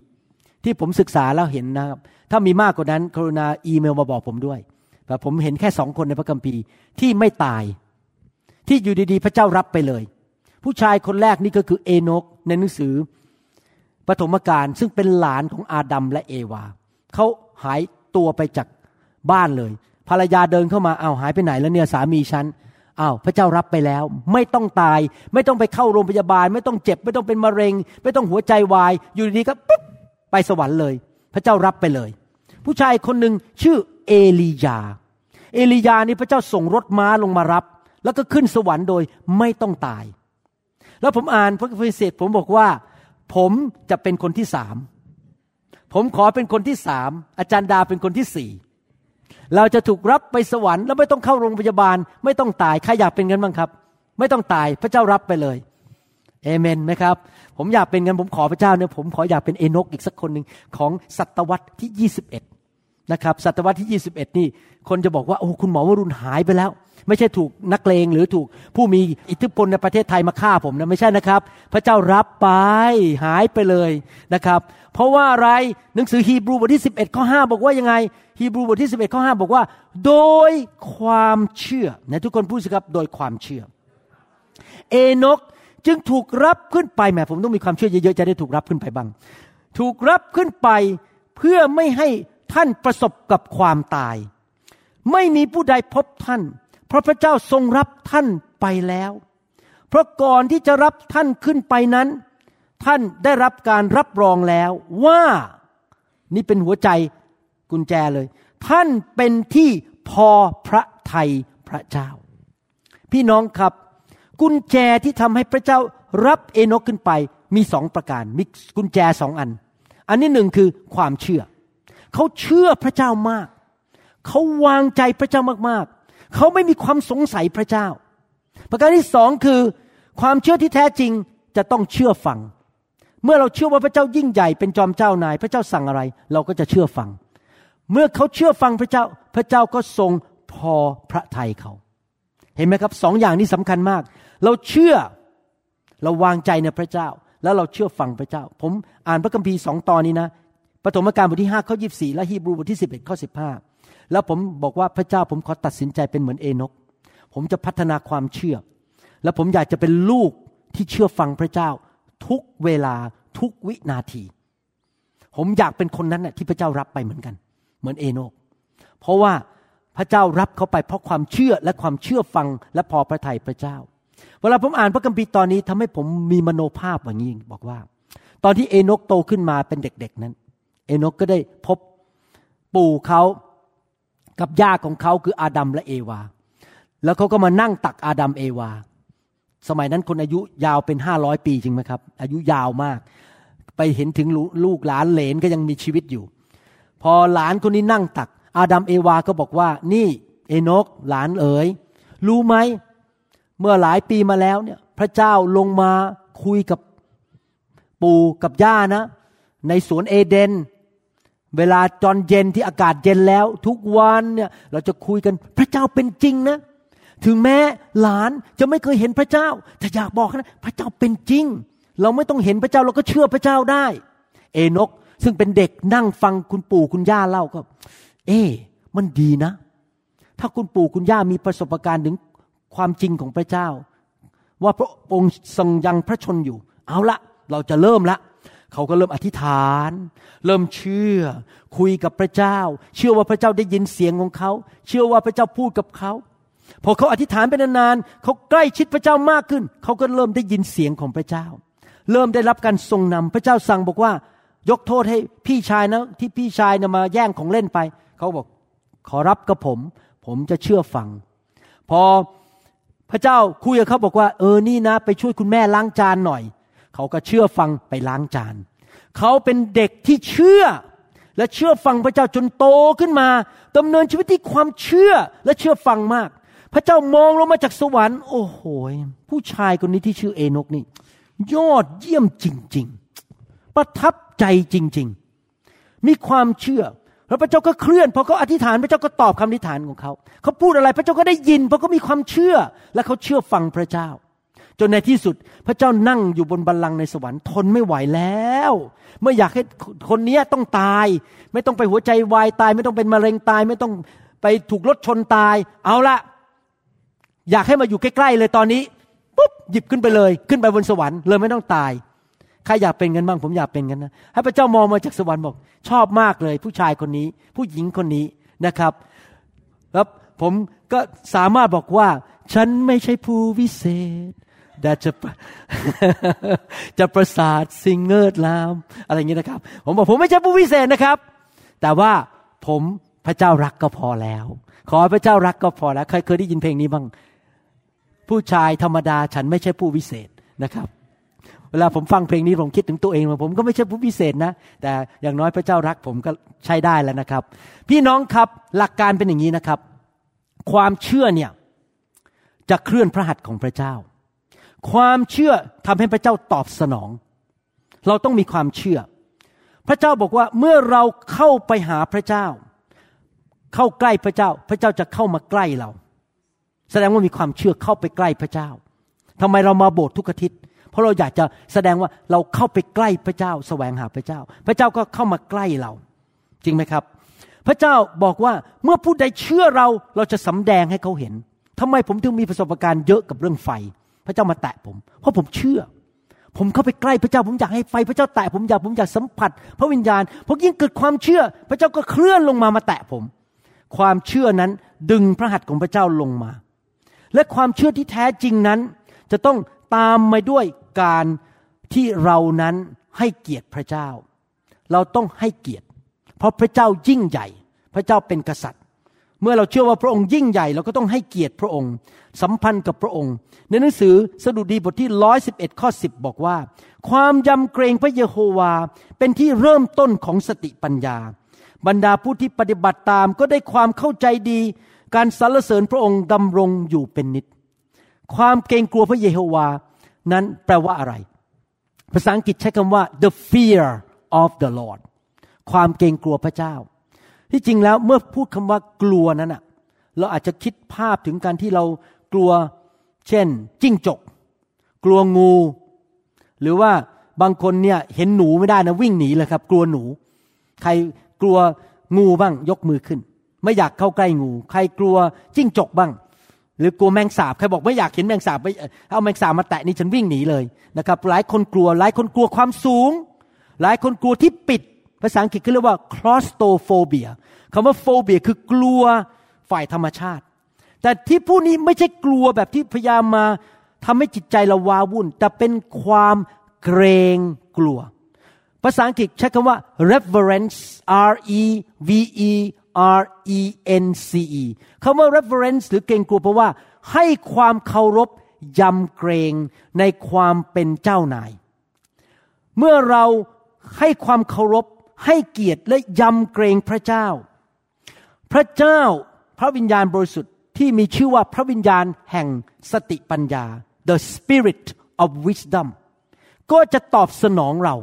ที่ผมศึกษาแล้วเห็นนะครับถ้ามีมากกว่านั้นกรุณาอีเมลมาบอกผมด้วยแต่ผมเห็นแค่สองคนในพระคัมภีร์ที่ไม่ตายที่อยู่ดีๆพระเจ้ารับไปเลยผู้ชายคนแรกนี่ก็คือเอโนกในหนังสือปฐมกาลซึ่งเป็นหลานของอาดัมและเอวาเขาหายตัวไปจากบ้านเลยภรรยาเดินเข้ามาอ้าวหายไปไหนแล้วเนี่ยสามีฉันอ้าวพระเจ้ารับไปแล้วไม่ต้องตายไม่ต้องไปเข้าโรงพยาบาลไม่ต้องเจ็บไม่ต้องเป็นมะเร็งไม่ต้องหัวใจวายอยู่ดีๆก็ปุ๊บไปสวรรค์เลยพระเจ้ารับไปเลยผู้ชายคนนึงชื่อเอลียาเอลียานี่พระเจ้าส่งรถม้าลงมารับแล้วก็ขึ้นสวรรค์โดยไม่ต้องตายแล้วผมอ่านพระคัมภีร์เสร็จผมบอกว่าผมจะเป็นคนที่สามผมขอเป็นคนที่สามอาจารย์ดาเป็นคนที่สี่เราจะถูกรับไปสวรรค์แล้วไม่ต้องเข้าโรงพยาบาลไม่ต้องตายใครอยากเป็นกันบ้างครับไม่ต้องตายพระเจ้ารับไปเลยเอเมนไหมครับผมอยากเป็นกันผมขอพระเจ้าเนี่ยผมขออยากเป็นเอโนกอีกสักคนนึงของศตวรรษที่ยี่สิบเอ็ดนะครับศตวรรษที่ยี่สิบเอ็ดนี่คนจะบอกว่าโอ้คุณหมอวรุณหายไปแล้วไม่ใช่ถูกนักเลงหรือถูกผู้มีอิทธิพลในประเทศไทยมาฆ่าผมนะไม่ใช่นะครับพระเจ้ารับไปหายไปเลยนะครับเพราะว่าอะไรหนังสือฮีบรูบทที่สิบเอ็ดข้อห้าบอกว่ายังไงฮีบรูบทที่สิบเอ็ดข้อห้าบอกว่าโดยความเชื่อนะทุกคนพูดสิครับโดยความเชื่อเอโนกจึงถูกรับขึ้นไปแหมผมต้องมีความเชื่อเยอะๆจะได้ถูกรับขึ้นไปบ้างถูกรับขึ้นไปเพื่อไม่ให้ท่านประสบกับความตายไม่มีผู้ใดพบท่านเพราะพระเจ้าทรงรับท่านไปแล้วเพราะก่อนที่จะรับท่านขึ้นไปนั้นท่านได้รับการรับรองแล้วว่านี่เป็นหัวใจกุญแจเลยท่านเป็นที่พอพระทัยพระเจ้าพี่น้องครับกุญแจที่ทำให้พระเจ้ารับเอโนกขึ้นไปมีสองประการมีกุญแจสองอันอันที่หนึ่งคือความเชื่อเขาเชื่อพระเจ้ามากเขาวางใจพระเจ้ามากๆเขาไม่มีความสงสัยพระเจ้าประการที่สองคือความเชื่อที่แท้จริงจะต้องเชื่อฟังเมื่อเราเชื่อว่าพระเจ้ายิ่งใหญ่เป็นจอมเจ้านายพระเจ้าสั่งอะไรเราก็จะเชื่อฟังเมื่อเขาเชื่อฟังพระเจ้าพระเจ้าก็ทรงพอพระทัยเขาเห็นไหมครับสองอย่างนี้สำคัญมากเราเชื่อเราวางใจในพระเจ้าแล้วเราเชื่อฟังพระเจ้าผมอ่านพระคัมภีร์สองตอนนี้นะปฐมกาลบทที่ห้าข้อยี่สิบสี่และฮีบรูบทที่สิบเอ็ดข้อสิบห้าแล้วผมบอกว่าพระเจ้าผมขอตัดสินใจเป็นเหมือนเอโนกผมจะพัฒนาความเชื่อและผมอยากจะเป็นลูกที่เชื่อฟังพระเจ้าทุกเวลาทุกวินาทีผมอยากเป็นคนนั้นน่ะที่พระเจ้ารับไปเหมือนกันเหมือนเอโนกเพราะว่าพระเจ้ารับเขาไปเพราะความเชื่อและความเชื่อฟังและพอพระทัยพระเจ้าเวลาผมอ่านพระคัมภีร์ตอนนี้ทำให้ผมมีมโนภาพอย่างนี้บอกว่าตอนที่เอโนกโตขึ้นมาเป็นเด็กๆนั้นเอโนกก็ได้พบปู่เขากับย่าของเขาคืออาดัมและเอวาแล้วเขาก็มานั่งตักอาดัมเอวาสมัยนั้นคนอายุยาวเป็นห้าร้อยปีจริงไหมครับอายุยาวมากไปเห็นถึงลูกหลานเหลนก็ยังมีชีวิตอยู่พอหลานคนนี้นั่งตักอาดัมเอวาก็บอกว่านี่เอโนกหลานเอ๋ยรู้ไหมเมื่อหลายปีมาแล้วเนี่ยพระเจ้าลงมาคุยกับปู่กับย่านะในสวนเอเดนเวลาตอนเย็นที่อากาศเย็นแล้วทุกวันเนี่ยเราจะคุยกันพระเจ้าเป็นจริงนะถึงแม้หลานจะไม่เคยเห็นพระเจ้าแต่อยากบอกนะพระเจ้าเป็นจริงเราไม่ต้องเห็นพระเจ้าเราก็เชื่อพระเจ้าได้เอโนกซึ่งเป็นเด็กนั่งฟังคุณปู่คุณย่าเล่าก็เอ๊ะมันดีนะถ้าคุณปู่คุณย่ามีประสบการณ์ถึงความจริงของพระเจ้าว่าพระองค์ทรงยังพระชนอยู่เอาละเราจะเริ่มละเขาก็เริ่มอธิษฐานเริ่มเชื่อคุยกับพระเจ้าเชื่อว่าพระเจ้าได้ยินเสียงของเขาเชื่อว่าพระเจ้าพูดกับเขาพอเขาอธิษฐานไปนานๆเขาใกล้ชิดพระเจ้ามากขึ้นเขาก็เริ่มได้ยินเสียงของพระเจ้าเริ่มได้รับการทรงนำพระเจ้าสั่งบอกว่ายกโทษให้พี่ชายนะที่พี่ชายนะมาแย่งของเล่นไปเขาบอกขอรับกับผมผมจะเชื่อฟังพอพระเจ้าคุยกับเขาบอกว่าเออนี่นะไปช่วยคุณแม่ล้างจานหน่อยเขาก็เชื่อฟังไปล้างจาน เขาเป็นเด็กที่เชื่อและเชื่อฟังพระเจ้าจนโตขึ้นมาดำเนินชีวิตที่ความเชื่อและเชื่อฟังมากพระเจ้ามองลงมาจากสวรรค์โอ้โหผู้ชายคนนี้ที่ชื่อเอโนคนี่ยอดเยี่ยมจริงๆประทับใจจริงๆมีความเชื่อแล้วพระเจ้าก็เคลื่อนพอเขาอธิษฐานพระเจ้าก็ตอบคำอธิษฐานของเขาเขาพูดอะไรพระเจ้าก็ได้ยินเพราะเขามีความเชื่อและเขาเชื่อฟังพระเจ้าจนในที่สุดพระเจ้านั่งอยู่บนบัลลังก์ในสวรรค์ทนไม่ไหวแล้วไม่อยากให้คนนี้ต้องตายไม่ต้องไปหัวใจวายตายไม่ต้องเป็นมะเร็งตายไม่ต้องไปถูกรถชนตายเอาละอยากให้มาอยู่ใกล้ๆเลยตอนนี้ปุ๊บหยิบขึ้นไปเลยขึ้นไปบนสวรรค์เลยไม่ต้องตายใครอยากเป็นกันบ้างผมอยากเป็นกันนะให้พระเจ้ามองมาจากสวรรค์บอกชอบมากเลยผู้ชายคนนี้ผู้หญิงคนนี้นะครับแล้วผมก็สามารถบอกว่าฉันไม่ใช่ผู้วิเศษแต่จะจะประสาทสิงเงิดลามอะไรอย่างนี้นะครับผมบอกผมไม่ใช่ผู้วิเศษนะครับแต่ว่าผมพระเจ้ารักก็พอแล้วขอพระเจ้ารักก็พอแล้วใครเคยได้ยินเพลงนี้บ้างผู้ชายธรรมดาฉันไม่ใช่ผู้วิเศษนะครับเวลาผมฟังเพลงนี้ผมคิดถึงตัวเองว่าผมก็ไม่ใช่ผู้วิเศษนะแต่อย่างน้อยพระเจ้ารักผมก็ใช้ได้แล้วนะครับพี่น้องครับหลักการเป็นอย่างนี้นะครับความเชื่อเนี่ยจะเคลื่อนพระหัตถ์ของพระเจ้าความเชื่อทำให้พระเจ้าตอบสนองเราต้องมีความเชื่อพระเจ้าบอกว่าเมื่อเราเข้าไปหาพระเจ้าเข้าใกล้พระเจ้าพระเจ้าจะเข้ามาใกล้เราแสดงว่ามีความเชื่อเข้าไปใกล้พระเจ้าทำไมเรามาโบสถ์ทุกอาทิตย์เพราะเราอยากจะแสดงว่าเราเข้าไปใกล้พระเจ้าแสวงหาพระเจ้าพระเจ้าก็เข้ามาใกล้เราจริงไหมครับพระเจ้าบอกว่าเมื่อผู้ใดเชื่อเราเราจะสำแดงให้เขาเห็นทำไมผมถึงมีประสบการณ์เยอะกับเรื่องไฟพระเจ้ามาแตะผมเพราะผมเชื่อผมเข้าไปใกล้พระเจ้าผมอยากให้ไฟพระเจ้าแตะผมอยากผมอยากสัมผัสพระวิญญาณผมยิ่งเกิดความเชื่อพระเจ้าก็เคลื่อนลงมามาแตะผมความเชื่อนั้นดึงพระหัตถ์ของพระเจ้าลงมาและความเชื่อที่แท้จริงนั้นจะต้องตามมาด้วยการที่เรานั้นให้เกียรติพระเจ้าเราต้องให้เกียรติเพราะพระเจ้ายิ่งใหญ่พระเจ้าเป็นกษัตริย์เมื่อเราเชื่อว่าพระองค์ยิ่งใหญ่เราก็ต้องให้เกียรติพระองค์สัมพันธ์กับพระองค์ในหนังสือสดุดีบทที่หนึ่งร้อยสิบเอ็ดข้อสิบบอกว่าความยำเกรงพระเยโฮวาเป็นที่เริ่มต้นของสติปัญญาบรรดาผู้ที่ปฏิบัติตามก็ได้ความเข้าใจดีการสรรเสริญพระองค์ดำรงอยู่เป็นนิจความเกรงกลัวพระเยโฮวานั้นแปลว่าอะไรภาษาอังกฤษใช้คำว่า the fear of the Lord ความเกรงกลัวพระเจ้าที่จริงแล้วเมื่อพูดคำว่ากลัวนั้นนะเราอาจจะคิดภาพถึงการที่เรากลัวเช่นจิ้งจกกลัวงูหรือว่าบางคนเนี่ยเห็นหนูไม่ได้นะวิ่งหนีเลยครับกลัวหนูใครกลัวงูบ้างยกมือขึ้นไม่อยากเข้าใกล้งูใครกลัวจิ้งจกบ้างหรือกลัวแมงสาบใครบอกไม่อยากเห็นแมงสาบไม่เอาแมงสาบมาแตะนี่ฉันวิ่งหนีเลยนะครับหลายคนกลัวหลายคนกลัวความสูงหลายคนกลัวที่ปิดภาษาอังกฤษเขาเรียกว่า claustrophobia คำว่า phobia คือกลัวฝ่ายธรรมชาติแต่ที่ผู้นี้ไม่ใช่กลัวแบบที่พยายามมาทำให้จิตใจเราว้าวุ่นแต่เป็นความเกรงกลัวภาษาอังกฤษใช้คำว่า reverence r e v e r e n c e คำว่า reverence หรือเกรงกลัวเพราะว่าให้ความเคารพยำเกรงในความเป็นเจ้านายเมื่อเราให้ความเคารพให้เกียรติและยำเกรงพระเจ้าพระเจ้าพระวิญญาณบริสุทธิ์ที่มีชื่อว่าพระวิญญาณแห่งสติปัญญา the spirit of wisdom ก็จะตอบสนองเรา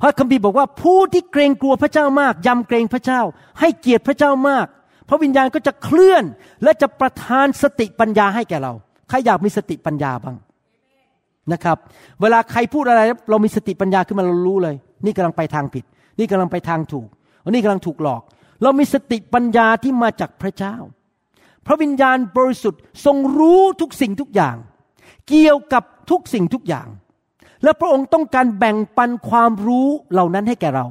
พระคัมภีร์บอกว่าผู้ที่เกรงกลัวพระเจ้ามากยำเกรงพระเจ้าให้เกียรติพระเจ้ามากพระวิญญาณก็จะเคลื่อนและจะประทานสติปัญญาให้แก่เราใครอยากมีสติปัญญาบ้างนะครับเวลาใครพูดอะไรเรามีสติปัญญาขึ้นมาเรารู้เลยนี่กำลังไปทางผิดนี่กำลังไปทางถูกนี่กำลังถูกหลอกเรามีสติปัญญาที่มาจากพระเจ้าพระวิญญาณบริสุทธิ์ทรงรู้ทุกสิ่งทุกอย่างเกี่ยวกับทุกสิ่งทุกอย่างและพระองค์ต้องการแบ่งปันความรู้เหล่านั้นให้แก่เรา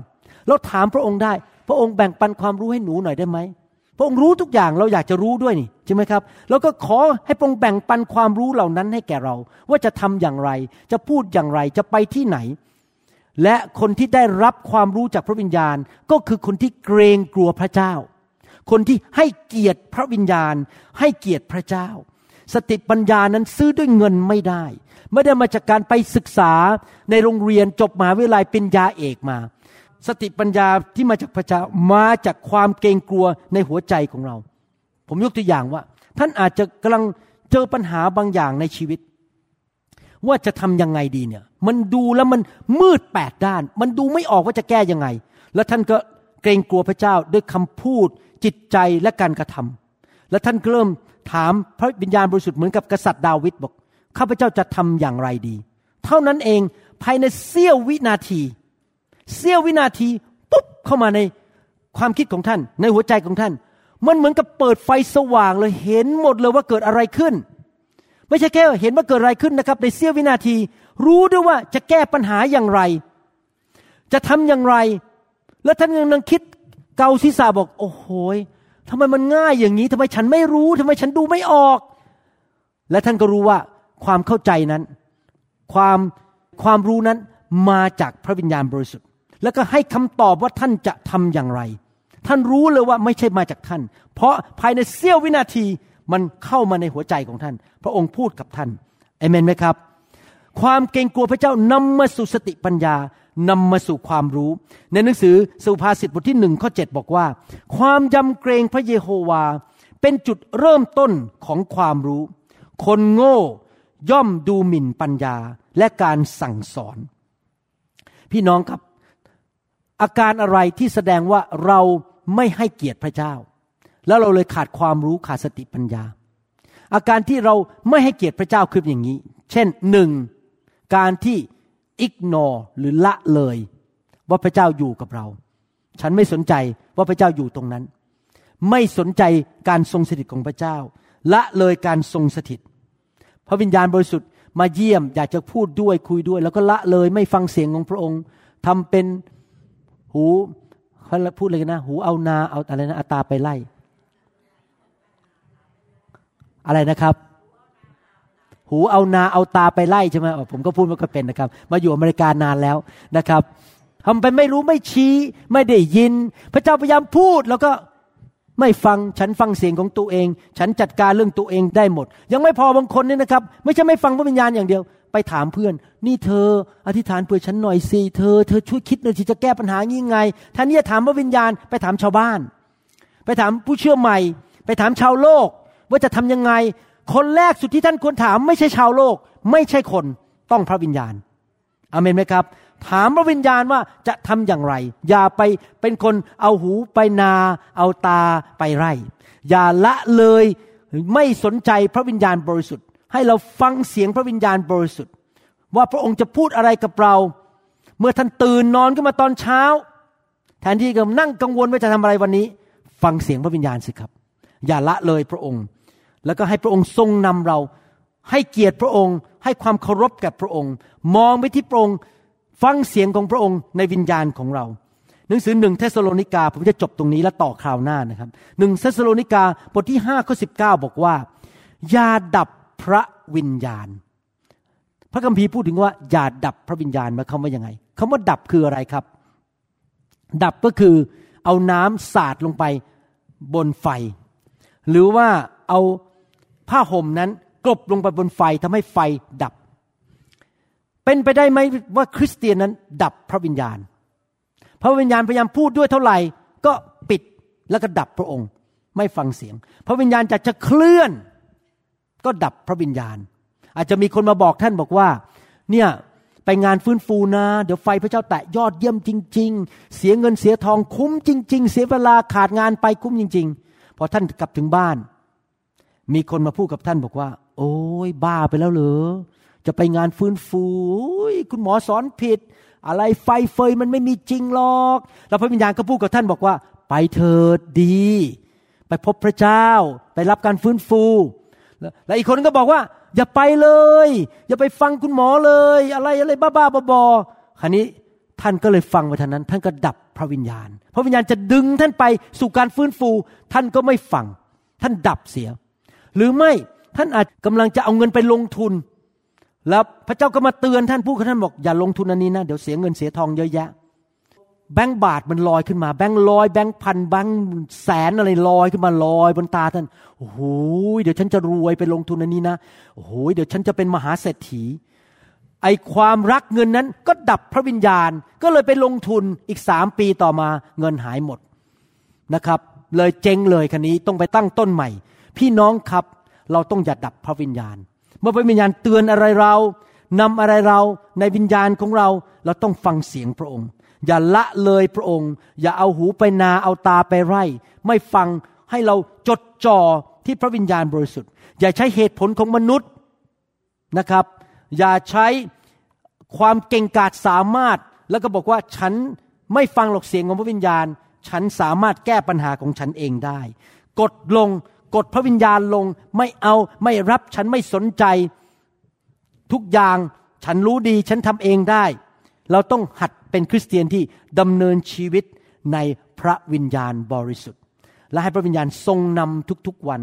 เราถามพระองค์ได้พระองค์แบ่งปันความรู้ให้หนูหน่อยได้ไหมพระองค์รู้ทุกอย่างเราอยากจะรู้ด้วยนี่ใช่ไหมครับแล้วก็ขอให้พระองค์แบ่งปันความรู้เหล่านั้นให้แก่เราว่าจะทำอย่างไรจะพูดอย่างไรจะไปที่ไหนและคนที่ได้รับความรู้จากพระวิญญาณก็คือคนที่เกรงกลัวพระเจ้าคนที่ให้เกียรติพระวิญญาณให้เกียรติพระเจ้า สติปัญญานั้นซื้อด้วยเงินไม่ได้ไม่ได้มาจากการไปศึกษาในโรงเรียนจบมหาวิทยาลัยปริญญาเอกมาสติปัญญาที่มาจากพระเจ้ามาจากความเกรงกลัวในหัวใจของเราผมยกตัวอย่างว่าท่านอาจจะกำลังเจอปัญหาบางอย่างในชีวิตว่าจะทำยังไงดีเนี่ยมันดูแล้วมันมืดแปดด้านมันดูไม่ออกว่าจะแก้ยังไงแล้วท่านก็เกรงกลัวพระเจ้าด้วยคำพูดจิตใจและการกระทำและท่านเริ่มถามพระวิญญาณบริสุทธิ์เหมือนกับกษัตริย์ดาวิดบอกข้าพเจ้าจะทำอย่างไรดีเท่านั้นเองภายในเสี้ยววินาทีเสี้ยววินาทีปุ๊บเข้ามาในความคิดของท่านในหัวใจของท่านมันเหมือนกับเปิดไฟสว่างเลยเห็นหมดเลยว่าเกิดอะไรขึ้นไม่ใช่แค่เห็นว่าเกิดอะไรขึ้นนะครับในเสี้ยววินาทีรู้ด้วยว่าจะแก้ปัญหาอย่างไรจะทำอย่างไรแล้วท่านยังนั่งคิดเกาศีรษะบอกโอ้โหทำไมมันง่ายอย่างนี้ทำไมฉันไม่รู้ทำไมฉันดูไม่ออกและท่านก็รู้ว่าความเข้าใจนั้นความความรู้นั้นมาจากพระวิญญาณบริสุทธิ์แล้วก็ให้คำตอบว่าท่านจะทำอย่างไรท่านรู้เลยว่าไม่ใช่มาจากท่านเพราะภายในเสี้ยววินาทีมันเข้ามาในหัวใจของท่านพระองค์พูดกับท่านอาเมนไหมครับความเกรงกลัวพระเจ้านำมาสู่สติปัญญานำมาสู่ความรู้ในหนังสือสุภาษิตบทที่หนึ่งข้อเจ็ดบอกว่าความยำเกรงพระเยโฮวาเป็นจุดเริ่มต้นของความรู้คนโง่ย่อมดูหมิ่นปัญญาและการสั่งสอนพี่น้องครับอาการอะไรที่แสดงว่าเราไม่ให้เกียรติพระเจ้าแล้วเราเลยขาดความรู้ขาดสติปัญญาอาการที่เราไม่ให้เกียรติพระเจ้าคืออย่างนี้เช่นหนึ่งการที่ignore หรือละเลยว่าพระเจ้าอยู่กับเราฉันไม่สนใจว่าพระเจ้าอยู่ตรงนั้นไม่สนใจการทรงสถิตของพระเจ้าละเลยการทรงสถิตพระวิญญาณบริสุทธิ์มาเยี่ยมอยากจะพูดด้วยคุยด้วยแล้วก็ละเลยไม่ฟังเสียงของพระองค์ทำเป็นหูเขาพูดอะไรกันนะหูเอานาเอาอะไรนะเอาตาไปไล่อะไรนะครับหูเอานาเอาตาไปไล่ใช่ไหมผมก็พูดมันก็เป็นนะครับมาอยู่อเมริกานานแล้วนะครับทำไปไม่รู้ไม่ชี้ไม่ได้ยินพระเจ้าพยายามพูดแล้วก็ไม่ฟังฉันฟังเสียงของตัวเองฉันจัดการเรื่องตัวเองได้หมดยังไม่พอบางคนนี่นะครับไม่ใช่ไม่ฟังพระวิญญาณอย่างเดียวไปถามเพื่อนนี่เธออธิษฐานเพื่อฉันหน่อยสิเธอเธอช่วยคิดหน่อยสิจะแก้ปัญหางี้ไงแทนที่จะถามพระวิญญาณไปถามชาวบ้านไปถามผู้เชื่อใหม่ไปถามชาวโลกว่าจะทำยังไงคนแรกสุดที่ท่านควรถามไม่ใช่ชาวโลกไม่ใช่คนต้องพระวิญญาณอาเมนไหมครับถามพระวิญญาณว่าจะทำอย่างไรอย่าไปเป็นคนเอาหูไปนาเอาตาไปไร่อย่าละเลยไม่สนใจพระวิญญาณบริสุทธิ์ให้เราฟังเสียงพระวิญญาณบริสุทธิ์ว่าพระองค์จะพูดอะไรกับเราเมื่อท่านตื่นนอนขึ้นมาตอนเช้าแทนที่จะนั่งกังวลว่าจะทำอะไรวันนี้ฟังเสียงพระวิญญาณสิครับอย่าละเลยพระองค์แล้วก็ให้พระองค์ทรงนำเราให้เกียรติพระองค์ให้ความเคารพแก่พระองค์มองไปที่พระองค์ฟังเสียงของพระองค์ในวิญญาณของเราหนังสือหนึ่งเธสะโลนิกาผมจะจบตรงนี้และต่อคราวหน้านะครับหนึ่งเธสะโลนิกาบทที่ห้าข้อสิบเก้าบอกว่าอย่าดับพระวิญญาณพระคัมภีร์พูดถึงว่าอย่าดับพระวิญญาณหมายความว่ายังไงคำว่าดับคืออะไรครับดับก็คือเอาน้ำสาดลงไปบนไฟหรือว่าเอาผ้าห่มนั้นกลบลงไปบนไฟทำให้ไฟดับเป็นไปได้ไหมว่าคริสเตียนนั้นดับพระวิญญาณพระวิญญาณพยายามพูดด้วยเท่าไหร่ก็ปิดแล้วก็ดับพระองค์ไม่ฟังเสียงพระวิญญาณจะจะเคลื่อนก็ดับพระวิญญาณอาจจะมีคนมาบอกท่านบอกว่าเนี่ยไปงานฟื้นฟูนะเดี๋ยวไฟพระเจ้าแตะยอดเยี่ยมจริงๆเสียเงินเสียทองคุ้มจริงๆเสียเวลาขาดงานไปคุ้มจริงๆพอท่านกลับถึงบ้านมีคนมาพูดกับท่านบอกว่าโอ้ยบ้าไปแล้วเหรอจะไปงานฟื้นฟูคุณหมอสอนผิดอะไรไฟเฟยมันไม่มีจริงหรอกแล้วพระวิญญาณก็พูดกับท่านบอกว่าไปเถิดดีไปพบพระเจ้าไปรับการฟื้นฟูแล้วอีกคนก็บอกว่าอย่าไปเลยอย่าไปฟังคุณหมอเลยอะไรอะไรบ้าๆบอๆคราวนี้ท่านก็เลยฟังไปทางนั้นท่านก็ดับพระวิญญาณพระวิญญาณจะดึงท่านไปสู่การฟื้นฟูท่านก็ไม่ฟังท่านดับเสียหรือไม่ท่านอาจกำลังจะเอาเงินไปลงทุนแล้วพระเจ้าก็มาเตือนท่านพูดกับท่านบอกอย่าลงทุนอันนี้นะเดี๋ยวเสียเงินเสียทองเยอะแยะ แบงค์บาทมันลอยขึ้นมาแบงค์ร้อยแบงค์พันแบงค์แสนอะไรลอยขึ้นมาลอยบนตาท่านโอ้โหเดี๋ยวฉันจะรวยไปลงทุนอันนี้นะโอ้โหเดี๋ยวฉันจะเป็นมหาเศรษฐีไอ้ความรักเงินนั้นก็ดับพระวิญญาณก็เลยไปลงทุนอีกสามปีต่อมาเงินหายหมดนะครับเลยเจ๊งเลยคันนี้ต้องไปตั้งต้นใหม่พี่น้องครับเราต้องอย่าดับพระวิญญาณเมื่อพระวิญญาณเตือนอะไรเรานำอะไรเราในวิญญาณของเราเราต้องฟังเสียงพระองค์อย่าละเลยพระองค์อย่าเอาหูไปนาเอาตาไปไร่ไม่ฟังให้เราจดจ่อที่พระวิญญาณบริสุทธิ์อย่าใช้เหตุผลของมนุษย์นะครับอย่าใช้ความเก่งกาจสามารถแล้วก็บอกว่าฉันไม่ฟังหรอกเสียงของพระวิญญาณฉันสามารถแก้ปัญหาของฉันเองได้กดลงกดพระวิญญาณลงไม่เอาไม่รับฉันไม่สนใจทุกอย่างฉันรู้ดีฉันทำเองได้เราต้องหัดเป็นคริสเตียนที่ดำเนินชีวิตในพระวิญญาณบริสุทธิ์และให้พระวิญญาณทรงนำทุกๆวัน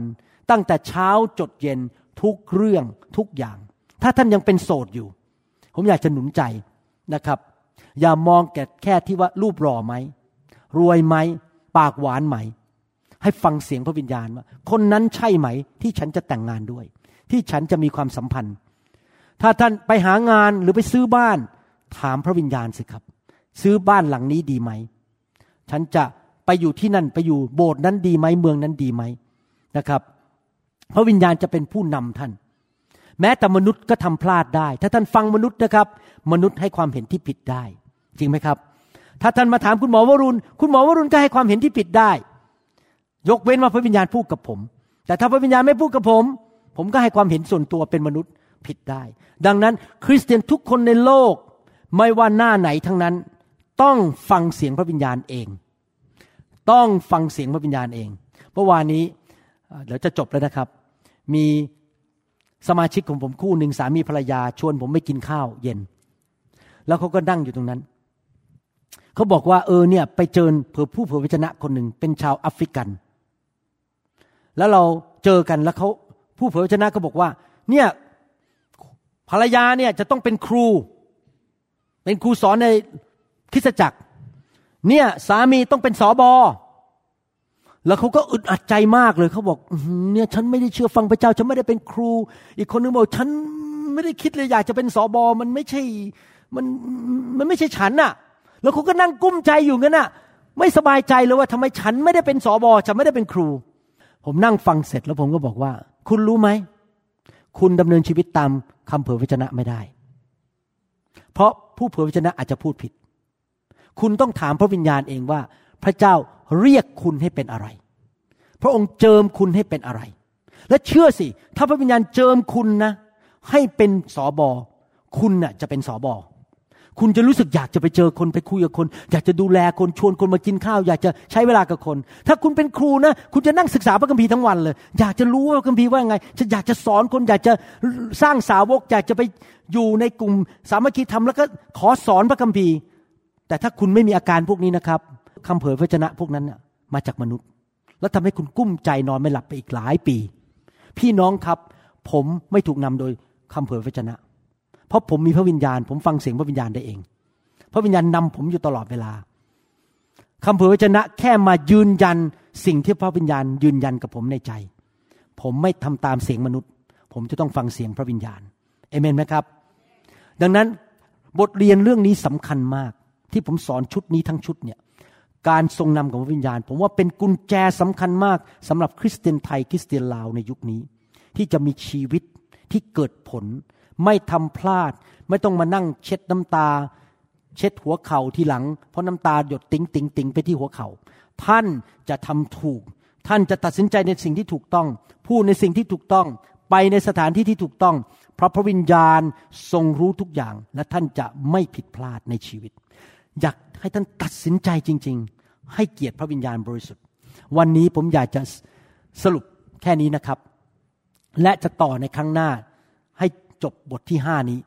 ตั้งแต่เช้าจดเย็นทุกเรื่องทุกอย่างถ้าท่านยังเป็นโสดอยู่ผมอยากจะหนุนใจนะครับอย่ามองแค่แค่ที่ว่ารูปหล่อไหมรวยไหมปากหวานไหมให้ฟังเสียงพระวิญญาณว่าคนนั้นใช่ไหมที่ฉันจะแต่งงานด้วยที่ฉันจะมีความสัมพันธ์ถ้าท่านไปหางานหรือไปซื้อบ้านถามพระวิญญาณสิครับซื้อบ้านหลังนี้ดีไหมฉันจะไปอยู่ที่นั่นไปอยู่โบสถ์นั้นดีไหมเมืองนั้นดีไหมนะครับพระวิญญาณจะเป็นผู้นำท่านแม้แต่มนุษย์ก็ทำพลาดได้ถ้าท่านฟังมนุษย์นะครับมนุษย์ให้ความเห็นที่ผิดได้จริงไหมครับถ้าท่านมาถามคุณหมอวรุณคุณหมอวรุณก็ให้ความเห็นที่ผิดได้ยกเว้นว่าพระวิญญาณพูดกับผมแต่ถ้าพระวิญญาณไม่พูดกับผมผมก็ให้ความเห็นส่วนตัวเป็นมนุษย์ผิดได้ดังนั้นคริสเตียนทุกคนในโลกไม่ว่าหน้าไหนทั้งนั้นต้องฟังเสียงพระวิญญาณเองต้องฟังเสียงพระวิญญาณเองเมื่อวานนี้เดี๋ยวจะจบแล้วนะครับมีสมาชิกของผมคู่หนึ่งสามีภรรยาชวนผมไปกินข้าวเย็นแล้วเขาก็นั่งอยู่ตรงนั้นเขาบอกว่าเออเนี่ยไปเจอผู้เผยพระวจนะคนหนึ่งเป็นชาวแอฟริกันแล้วเราเจอกันแล้วเขาผู้เผยพระวจนะก็บอกว่าเนี่ยภรรยาเนี่ยจะต้องเป็นครูเป็นครูสอนในคริสตจักรเนี่ยสามีต้องเป็นสบแล้วเขาก็อึดอัดใจมากเลยเขาบอกเนี่ยฉันไม่ได้เชื่อฟังพระเจ้าฉันไม่ได้เป็นครูอีกคนนึงบอกฉันไม่ได้คิดเลยอยากจะเป็นสบมันไม่ใช่มันมันไม่ใช่ฉันน่ะแล้วเขาก็นั่งกุ้มใจอยู่งั้นน่ะไม่สบายใจเลยว่าทำไมฉันไม่ได้เป็นสบฉันไม่ได้เป็นครูผมนั่งฟังเสร็จแล้วผมก็บอกว่าคุณรู้ไหมคุณดำเนินชีวิตตามคำเผยพระวจนะไม่ได้เพราะผู้เผยพระวจนะอาจจะพูดผิดคุณต้องถามพระวิญญาณเองว่าพระเจ้าเรียกคุณให้เป็นอะไรพระองค์เจิมคุณให้เป็นอะไรและเชื่อสิถ้าพระวิญญาณเจิมคุณนะให้เป็นสบคุณน่ะจะเป็นสบคุณจะรู้สึกอยากจะไปเจอคนไปคุยกับคนอยากจะดูแลคนชวนคนมากินข้าวอยากจะใช้เวลากับคนถ้าคุณเป็นครูนะคุณจะนั่งศึกษาพระคัมภีร์ทั้งวันเลยอยากจะรู้ว่าพระคัมภีร์ว่าไงจะอยากจะสอนคนอยากจะสร้างสาวกอยากจะไปอยู่ในกลุ่มสามัคคีธรรมแล้วก็ขอสอนพระคัมภีร์แต่ถ้าคุณไม่มีอาการพวกนี้นะครับคำเผยพระวจนะพวกนั้นนะมาจากมนุษย์แล้วทำให้คุณกุ้มใจนอนไม่หลับไปอีกหลายปีพี่น้องครับผมไม่ถูกนำโดยคำเผยพระวจนะเพราะผมมีพระวิญญาณผมฟังเสียงพระวิญญาณได้เองพระวิญญาณนำผมอยู่ตลอดเวลาคำเผยพระวจนะแค่มายืนยันสิ่งที่พระวิญญาณยืนยันกับผมในใจผมไม่ทำตามเสียงมนุษย์ผมจะต้องฟังเสียงพระวิญญาณเอเมนไหมครับดังนั้นบทเรียนเรื่องนี้สำคัญมากที่ผมสอนชุดนี้ทั้งชุดเนี่ยการทรงนำของพระวิญญาณผมว่าเป็นกุญแจสำคัญมากสำหรับคริสเตียนไทยคริสเตียนลาวในยุคนี้ที่จะมีชีวิตที่เกิดผลไม่ทำพลาดไม่ต้องมานั่งเช็ดน้ำตาเช็ดหัวเข่าทีหลังเพราะน้ำตาหยดติ๋งติ๋งติ๋งไปที่หัวเข่าท่านจะทำถูกท่านจะตัดสินใจในสิ่งที่ถูกต้องพูดในสิ่งที่ถูกต้องไปในสถานที่ที่ถูกต้องเพราะพระวิญญาณทรงรู้ทุกอย่างและท่านจะไม่ผิดพลาดในชีวิตอยากให้ท่านตัดสินใจจริงๆให้เกียรติพระวิญญาณบริสุทธิ์วันนี้ผมอยากจะสรุปแค่นี้นะครับและจะต่อในครั้งหน้าให้จบบทที่ห้านี้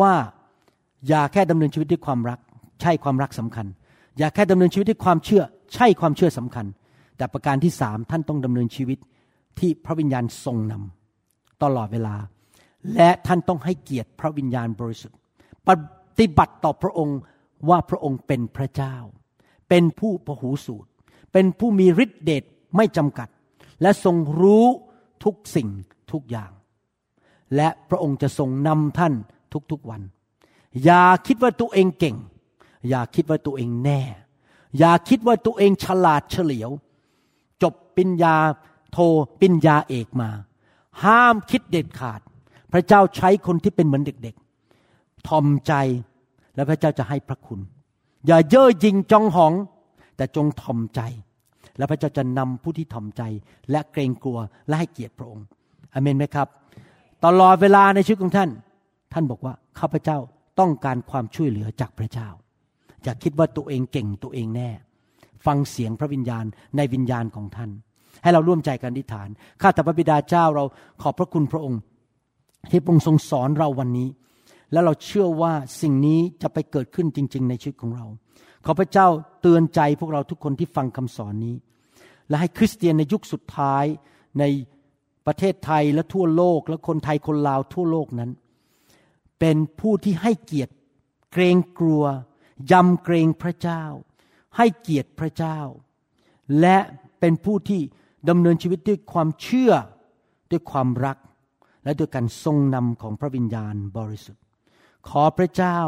ว่าอย่าแค่ดำเนินชีวิตด้วยความรักใช่ความรักสำคัญอย่าแค่ดำเนินชีวิตด้วยความเชื่อใช่ความเชื่อสำคัญแต่ประการที่สามท่านต้องดำเนินชีวิตที่พระวิญญาณทรงนำตลอดเวลาและท่านต้องให้เกียรติพระวิญญาณบริสุทธิ์ปฏิบัติต่อพระองค์ว่าพระองค์เป็นพระเจ้า เป็นผู้พหูสูตรเป็นผู้มีฤทธิเดชไม่จำกัดและทรงรู้ทุกสิ่งทุกอย่างและพระองค์จะทรงนำท่านทุกๆวันอย่าคิดว่าตัวเองเก่งอย่าคิดว่าตัวเองแน่อย่าคิดว่าตัวเองฉลาดเฉลียวจบปริญญาโทปริญญาเอกมาห้ามคิดเด็ดขาดพระเจ้าใช้คนที่เป็นเหมือนเด็กๆทอมใจและพระเจ้าจะให้พระคุณอย่าเย่อหยิ่งจองหองแต่จงทอมใจและพระเจ้าจะนำผู้ที่ทอมใจและเกรงกลัวและให้เกียรติพระองค์อาเมนไหมครับตลอดเวลาในชีวิตของท่านท่านบอกว่าข้าพเจ้าต้องการความช่วยเหลือจากพระเจ้าอย่าคิดว่าตัวเองเก่งตัวเองแน่ฟังเสียงพระวิญญาณในวิญญาณของท่านให้เราร่วมใจกันอธิษฐานข้าแต่พระบิดาเจ้าเราขอบพระคุณพระองค์ที่พระองค์ทรงสอนเราวันนี้และเราเชื่อว่าสิ่งนี้จะไปเกิดขึ้นจริงๆในชีวิตของเราขอพระเจ้าเตือนใจพวกเราทุกคนที่ฟังคำสอนนี้และให้คริสเตียนในยุคสุดท้ายในประเทศไทยและทั่วโลกและคนไทยคนลาวทั่วโลกนั้นเป็นผู้ที่ให้เกียรติเกรงกลัวยำเกรงพระเจ้าให้เกียรติพระเจ้าและเป็นผู้ที่ดำเนินชีวิตด้วยความเชื่อด้วยความรักและด้วยการทรงนำของพระวิญญาณบริสุทธิ์ขอพระเจ้า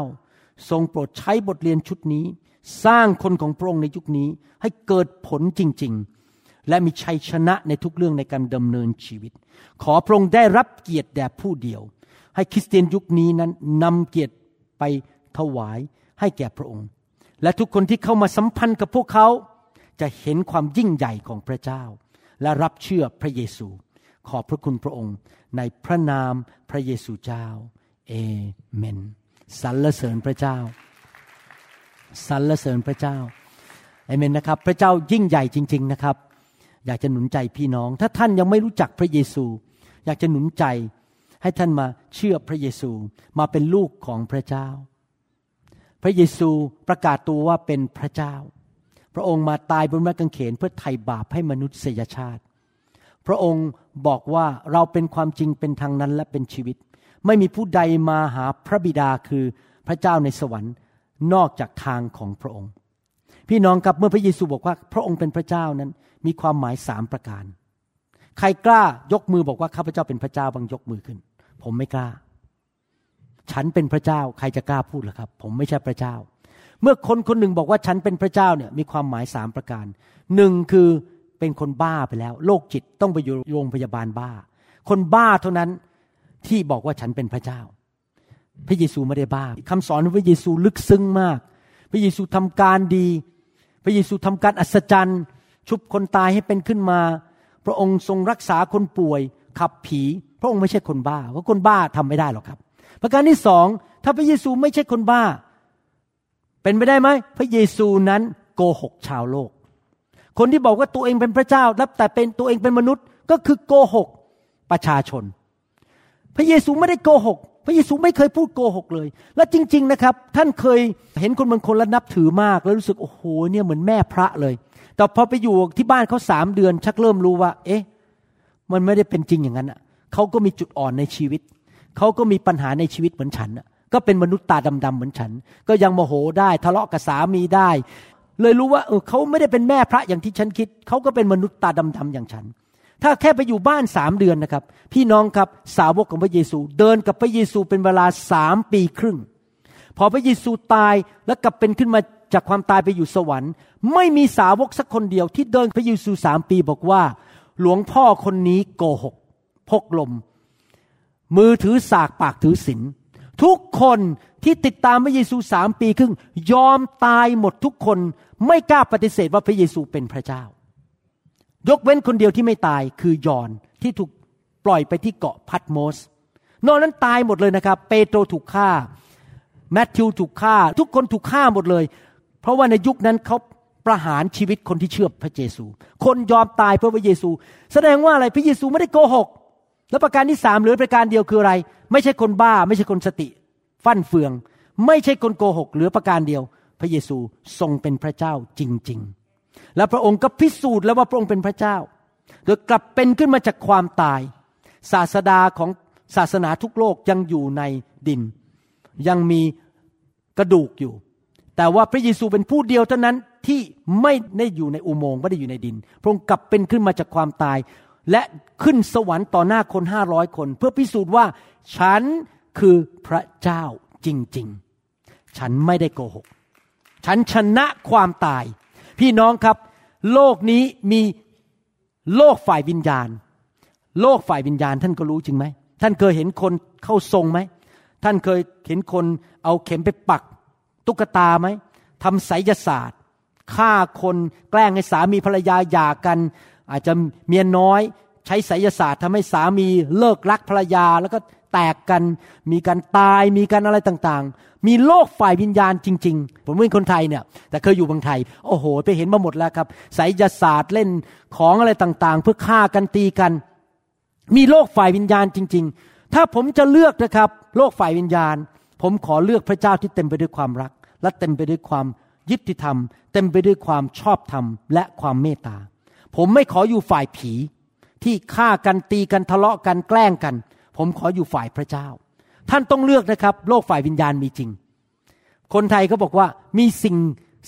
ทรงโปรดใช้บทเรียนชุดนี้สร้างคนของพระองค์ในยุคนี้ให้เกิดผลจริงๆและมีชัยชนะในทุกเรื่องในการดำเนินชีวิตขอพระองค์ได้รับเกียรติแด่ผู้เดียวให้คริสเตียนยุคนี้นั้นนำเกียรติไปถวายให้แก่พระองค์และทุกคนที่เข้ามาสัมพันธ์กับพวกเขาจะเห็นความยิ่งใหญ่ของพระเจ้าและรับเชื่อพระเยซูขอบพระคุณพระองค์ในพระนามพระเยซูเจ้าเอเมนสรรเสริญพระเจ้าสรรเสริญพระเจ้าเอเมนนะครับพระเจ้ายิ่งใหญ่จริงๆนะครับอยากจะหนุนใจพี่น้องถ้าท่านยังไม่รู้จักพระเยซูอยากจะหนุนใจให้ท่านมาเชื่อพระเยซูมาเป็นลูกของพระเจ้าพระเยซูประกาศตัวว่าเป็นพระเจ้าพระองค์มาตายบนไม้กางเขนเพื่อไถ่บาปให้มนุษยชาติพระองค์บอกว่าเราเป็นความจริงเป็นทางนั้นและเป็นชีวิตไม่มีผู้ใดมาหาพระบิดาคือพระเจ้าในสวรรค์นอกจากทางของพระองค์พี่น้องครับเมื่อพระเยซูบอกว่าพระองค์เป็นพระเจ้านั้นมีความหมายสามประการใครกล้ายกมือบอกว่าข้าพเจ้าเป็นพระเจ้าบางยกมือขึ้นผมไม่กล้าฉันเป็นพระเจ้าใครจะกล้าพูดล่ะครับผมไม่ใช่พระเจ้าเมื่อคนคนหนึ่งบอกว่าฉันเป็นพระเจ้าเนี่ยมีความหมายสามประการหนึ่งคือเป็นคนบ้าไปแล้วโรคจิตต้องไปอยู่โรงพยาบาลบ้าคนบ้าเท่านั้นที่บอกว่าฉันเป็นพระเจ้าพระเยซูไม่ได้บ้าคำสอนของพระเยซูลึกซึ้งมากพระเยซูทำการดีพระเยซูทำการอัศจรรย์ชุบคนตายให้เป็นขึ้นมาพระองค์ทรงรักษาคนป่วยขับผีพระองค์ไม่ใช่คนบ้าเพราะคนบ้าทำไม่ได้หรอกครับประการที่สองถ้าพระเยซูไม่ใช่คนบ้าเป็นไปได้ไหมพระเยซูนั้นโกหกชาวโลกคนที่บอกว่าตัวเองเป็นพระเจ้ารับแต่เป็นตัวเองเป็นมนุษย์ก็คือโกหกประชาชนพระเยซูไม่ได้โกหกพระเยซูไม่เคยพูดโกหกเลยและจริงๆนะครับท่านเคยเห็นคนบางคนแล้วนับถือมากแล้วรู้สึกโอ้โหเนี่ยเหมือนแม่พระเลยแต่พอไปอยู่ที่บ้านเขาสามเดือนชักเริ่มรู้ว่าเอ๊ะมันไม่ได้เป็นจริงอย่างนั้นอ่ะเขาก็มีจุดอ่อนในชีวิตเขาก็มีปัญหาในชีวิตเหมือนฉันก็เป็นมนุษย์ตาดำๆเหมือนฉันก็ยังโมโหได้ทะเลาะกับสามีได้เลยรู้ว่าเออเขาไม่ได้เป็นแม่พระอย่างที่ฉันคิดเขาก็เป็นมนุษย์ตาดำๆอย่างฉันถ้าแค่ไปอยู่บ้านสามเดือนนะครับพี่น้องครับสาวกของพระเยซูเดินกับพระเยซูเป็นเวลาสามปีครึ่งพอพระเยซูตายแล้วกลับเป็นขึ้นมาจากความตายไปอยู่สวรรค์ไม่มีสาวกสักคนเดียวที่เดินพระเยซูสามปีบอกว่าหลวงพ่อคนนี้โกหกพกลมมือถือสากปากถือศีลทุกคนที่ติดตามพระเยซูสามปีครึ่งยอมตายหมดทุกคนไม่กล้าปฏิเสธว่าพระเยซูเป็นพระเจ้ายกเว้นคนเดียวที่ไม่ตายคือยอห์นที่ถูกปล่อยไปที่เกาะพัตโมสนอกนั้นตายหมดเลยนะครับเปโตรถูกฆ่าแมทธิวถูกฆ่าทุกคนถูกฆ่าหมดเลยเพราะว่าในยุคนั้นเขาประหารชีวิตคนที่เชื่อพระเยซูคนยอมตายเพื่อพระเยซูแสดงว่าอะไรพระเยซูไม่ได้โกหกและประการที่สามหรือประการเดียวคืออะไรไม่ใช่คนบ้าไม่ใช่คนสติฟั่นเฟืองไม่ใช่คนโกหกหรือประการเดียวพระเยซูทรงเป็นพระเจ้าจริงๆและพระองค์ก็พิสูจน์แล้วว่าพระองค์เป็นพระเจ้าโดยกลับเป็นขึ้นมาจากความตายศาสดาของศาสนาทุกโลกยังอยู่ในดินยังมีกระดูกอยู่ แต่ว่าพระเยซูเป็นผู้เดียวเท่านั้นที่ไม่ได้อยู่ในอุโมงค์ไม่ได้อยู่ในดินพระองค์กลับเป็นขึ้นมาจากความตายและขึ้นสวรรค์ต่อหน้าคนห้าร้อยคนเพื่อพิสูจน์ว่าฉันคือพระเจ้าจริงๆฉันไม่ได้โกหกฉันชนะความตายพี่น้องครับโลกนี้มีโลกฝ่ายวิญญาณโลกฝ่ายวิญญาณท่านก็รู้จริงไหมท่านเคยเห็นคนเข้าทรงไหมท่านเคยเห็นคนเอาเข็มไปปักตุ๊กตาไหมทำไสยศาสตร์ฆ่าคนแกล้งให้สามีภรรยาหย่ากันอาจจะเมียน้อยใช้ไสยศาสตร์ทำให้สามีเลิกรักภรรยาแล้วก็แตกกันมีการตายมีการอะไรต่างๆมีโลกฝ่ายวิญญาณจริงๆผมเป็นคนไทยเนี่ยแต่เคยอยู่บางไทยโอ้โหไปเห็นมาหมดแล้วครับไสยศาสตร์เล่นของอะไรต่างๆเพื่อฆ่ากันตีกันมีโลกฝ่ายวิญญาณจริงๆถ้าผมจะเลือกนะครับโลกฝ่ายวิญญาณผมขอเลือกพระเจ้าที่เต็มไปด้วยความรักและเต็มไปด้วยความยุติธรรมเต็มไปด้วยความชอบธรรมและความเมตตาผมไม่ขออยู่ฝ่ายผีที่ฆ่ากันตีกันทะเลาะกันแกล้งกันผมขออยู่ฝ่ายพระเจ้าท่านต้องเลือกนะครับโลกฝ่ายวิญญาณมีจริงคนไทยก็บอกว่ามีสิ่ง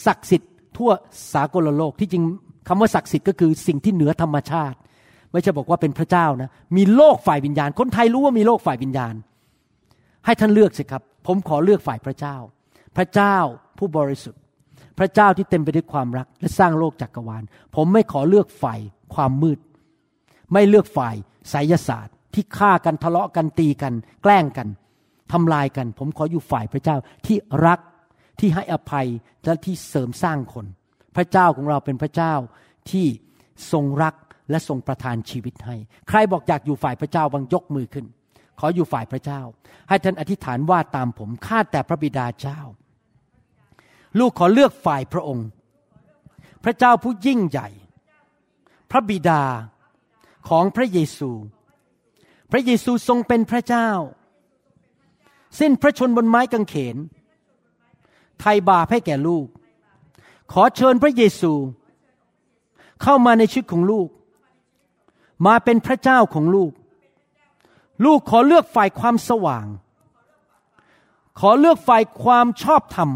ศักดิ์สิทธิ์ทั่วสากลโลกที่จริงคำว่าศักดิ์สิทธิ์ก็คือสิ่งที่เหนือธรรมชาติไม่ใช่บอกว่าเป็นพระเจ้านะมีโลกฝ่ายวิญญาณคนไทยรู้ว่ามีโลกฝ่ายวิญญาณให้ท่านเลือกสิครับผมขอเลือกฝ่ายพระเจ้าพระเจ้าผู้บริสุทธิ์พระเจ้าที่เต็มไปด้วยความรักและสร้างโลกจักรวาลผมไม่ขอเลือกฝ่ายความมืดไม่เลือกฝ่ายไสยศาสตร์ที่ฆ่ากันทะเลาะกันตีกันแกล้งกันทำลายกันผมขออยู่ฝ่ายพระเจ้าที่รักที่ให้อภัยและที่เสริมสร้างคนพระเจ้าของเราเป็นพระเจ้าที่ทรงรักและทรงประทานชีวิตให้ใครบอกอยากอยู่ฝ่ายพระเจ้าบังยกมือขึ้นขออยู่ฝ่ายพระเจ้าให้ท่านอธิษฐานว่าตามผมข้าแต่พระบิดาเจ้าลูกขอเลือกฝ่ายพระองค์พระเจ้าผู้ยิ่งใหญ่พระบิดาของพระเยซูพระเยซูทรงเป็นพระเจ้าสิ้นพระชนม์บนไม้กางเขนไถ่บาปให้แก่ลูกขอเชิญพระเยซูเข้ามาในชีวิตของลูกมาเป็นพระเจ้าของลูกลูกขอเลือกฝ่ายความสว่างขอเลือกฝ่ายความชอบธรรม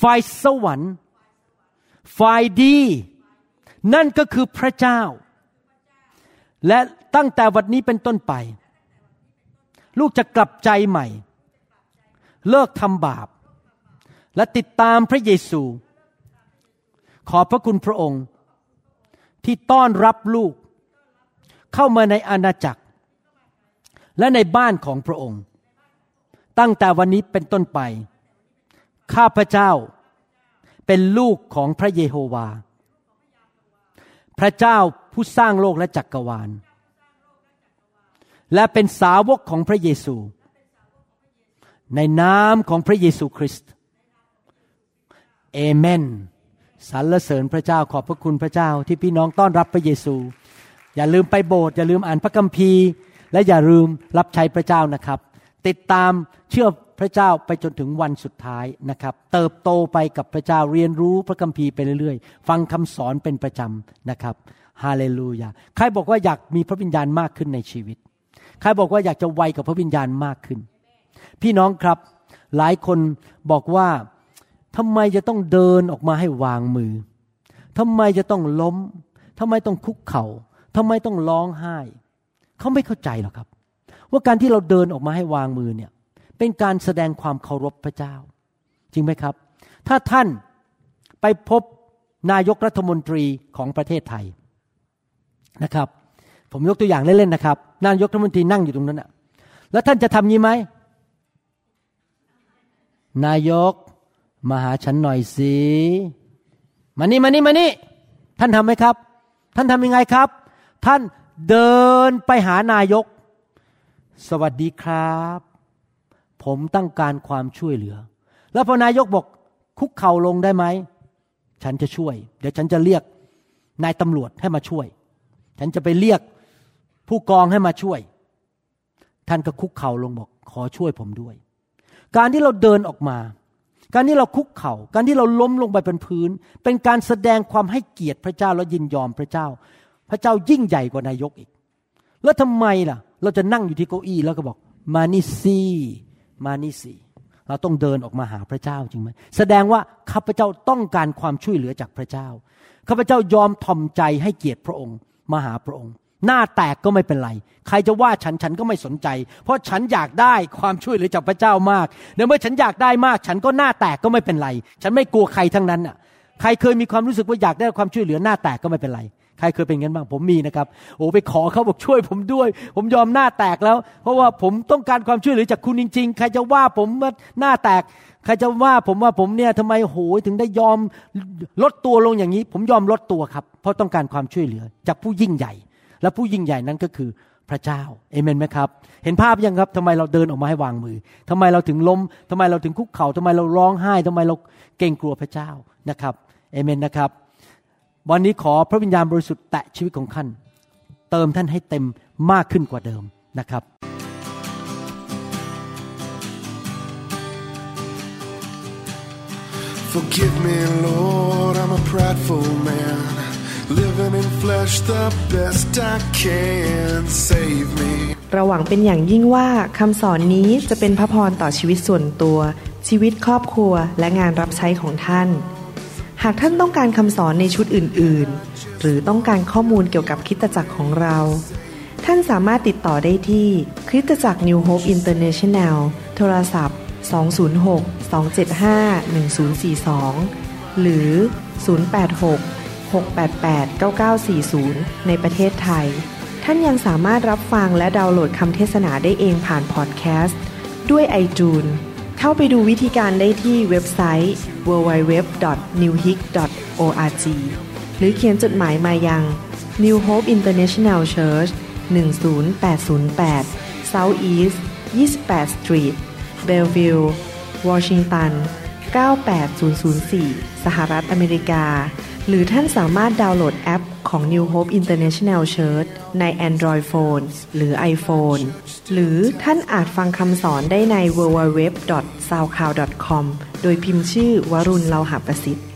ฝ่ายสวรรค์ฝ่ายดีนั่นก็คือพระเจ้าและตั้งแต่วันนี้เป็นต้นไปลูกจะกลับใจใหม่เลิกทำบาปและติดตามพระเยซูขอบพระคุณพระองค์ที่ต้อนรับลูกเข้ามาในอาณาจักรและในบ้านของพระองค์ตั้งแต่วันนี้เป็นต้นไปข้าพเจ้าเป็นลูกของพระเยโฮวาพระเจ้าผู้สร้างโลกและจักรวาลและเป็นสาวกของพระเยซูในนามของพระเยซูคริสต์เอเมนสรรเสริญพระเจ้าขอบพระคุณพระเจ้าที่พี่น้องต้อนรับพระเยซูอย่าลืมไปโบสถ์อย่าลืมอ่านพระคัมภีร์และอย่าลืมรับใช้พระเจ้านะครับติดตามเชื่อพระเจ้าไปจนถึงวันสุดท้ายนะครับเติบโตไปกับพระเจ้าเรียนรู้พระคัมภีร์ไปเรื่อยๆฟังคำสอนเป็นประจำนะครับฮาเลลูยาใครบอกว่าอยากมีพระวิญญาณมากขึ้นในชีวิตใครบอกว่าอยากจะไวกับพระวิญญาณมากขึ้นพี่น้องครับหลายคนบอกว่าทำไมจะต้องเดินออกมาให้วางมือทำไมจะต้องล้มทำไมต้องคุกเข่าทำไมต้องร้องไห้เขาไม่เข้าใจหรอกครับว่าการที่เราเดินออกมาให้วางมือเนี่ยเป็นการแสดงความเคารพพระเจ้าจริงไหมครับถ้าท่านไปพบนายกรัฐมนตรีของประเทศไทยนะครับผมยกตัวอย่างเล่นๆนะครับนายกรัฐมนตรีนั่งอยู่ตรงนั้นนะแล้วท่านจะทำงี้ไหมนายกมาหาฉันหน่อยสิมานี่มานี่มานี่ท่านทำไหมครับท่านทำยังไงครับท่านเดินไปหานายกสวัสดีครับผมต้องการความช่วยเหลือแล้วพอนายกบอกคุกเข่าลงได้ไหมฉันจะช่วยเดี๋ยวฉันจะเรียกนายตำรวจให้มาช่วยฉันจะไปเรียกผู้กองให้มาช่วยท่านก็คุกเข่าลงบอกขอช่วยผมด้วยการที่เราเดินออกมาการที่เราคุกเข่าการที่เราล้มลงไปบนพื้นเป็นการแสดงความให้เกียรติพระเจ้าและยินยอมพระเจ้าพระเจ้ายิ่งใหญ่กว่านายกอีกแล้วทำไมล่ะเราจะนั่งอยู่ที่เก้าอี้แล้วก็บอกมานี่สิมานี่สิ เราต้องเดินออกมาหาพระเจ้าจริงไหมแสดงว่าข้าพเจ้าต้องการความช่วยเหลือจากพระเจ้าข้าพเจ้ายอมทอมใจให้เกียรติพระองค์มาหาพระองค์หน้าแตกก็ไม่เป็นไรใครจะว่าฉันฉันก็ไม่สนใจเพราะฉันอยากได้ความช่วยเหลือจากพระเจ้ามากในเมื่อฉันอยากได้มากฉันก็หน้าแตกก็ไม่เป็นไรฉันไม่กลัวใครทั้งนั้นอ่ะใครเคยมีความรู้สึกว่าอยากได้ความช่วยเหลือหน้าแตกก็ไม่เป็นไรใครเคยเป็นงั้นบ้างผมมีนะครับโอ้ไปขอเขาบอกช่วยผมด้วยผมยอมหน้าแตกแล้วเพราะว่าผมต้องการความช่วยเหลือจากคุณจริงๆใครจะว่าผมว่าหน้าแตกใครจะว่าผมว่าผมเนี่ยทำไมโหยถึงได้ยอมลดตัวลงอย่างนี้ผมยอมลดตัวครับเพราะต้องการความช่วยเหลือจากผู้ยิ่งใหญ่และผู้ยิ่งใหญ่นั้นก็คือพระเจ้าเอเมนไหมครับเห็นภาพยังครับทำไมเราเดินออกมาให้วางมือทำไมเราถึงล้มทำไมเราถึงคุกเข่าทำไมเราร้องไห้ทำไมเราเกรงกลัวพระเจ้านะครับเอเมนนะครับวันนี้ขอพระวิญญาณบริสุทธิ์แตะชีวิตของท่านเติมท่านให้เต็มมากขึ้นกว่าเดิมนะครับเราหวังเป็นอย่างยิ่งว่าคำสอนนี้จะเป็นพระพรต่อชีวิตส่วนตัวชีวิตครอบครัวและงานรับใช้ของท่านหากท่านต้องการคำสอนในชุดอื่นๆหรือต้องการข้อมูลเกี่ยวกับคริสตจักรของเราท่านสามารถติดต่อได้ที่คริสตจักร New Hope International โทรศัพท์สอง ศูนย์ หก สอง เจ็ด ห้า หนึ่ง ศูนย์ สี่ สองหรือศูนย์ แปด หก หก แปด แปด เก้า เก้า สี่ ศูนย์ในประเทศไทยท่านยังสามารถรับฟังและดาวน์โหลดคำเทศนาได้เองผ่านพอดแคสต์ด้วย iTunesเข้าไปดูวิธีการได้ที่เว็บไซต์ ดับเบิลยู ดับเบิลยู ดับเบิลยู ดอท นิวฮิก ดอท โอ อาร์ จี หรือเขียนจดหมายมายัง New Hope International Church หนึ่งศูนย์แปดศูนย์แปด South East ยี่สิบแปด Street Bellevue Washington เก้าแปดศูนย์ศูนย์สี่ สหรัฐอเมริกาหรือท่านสามารถดาวน์โหลดแอปของ New Hope International Church ใน Android Phone หรือ iPhone หรือท่านอาจฟังคำสอนได้ใน ดับเบิลยู ดับเบิลยู ดับเบิลยู ดอท ซาวด์คลาวด์ ดอท คอม โดยพิมพ์ชื่อวรุณเลาหะประสิทธิ์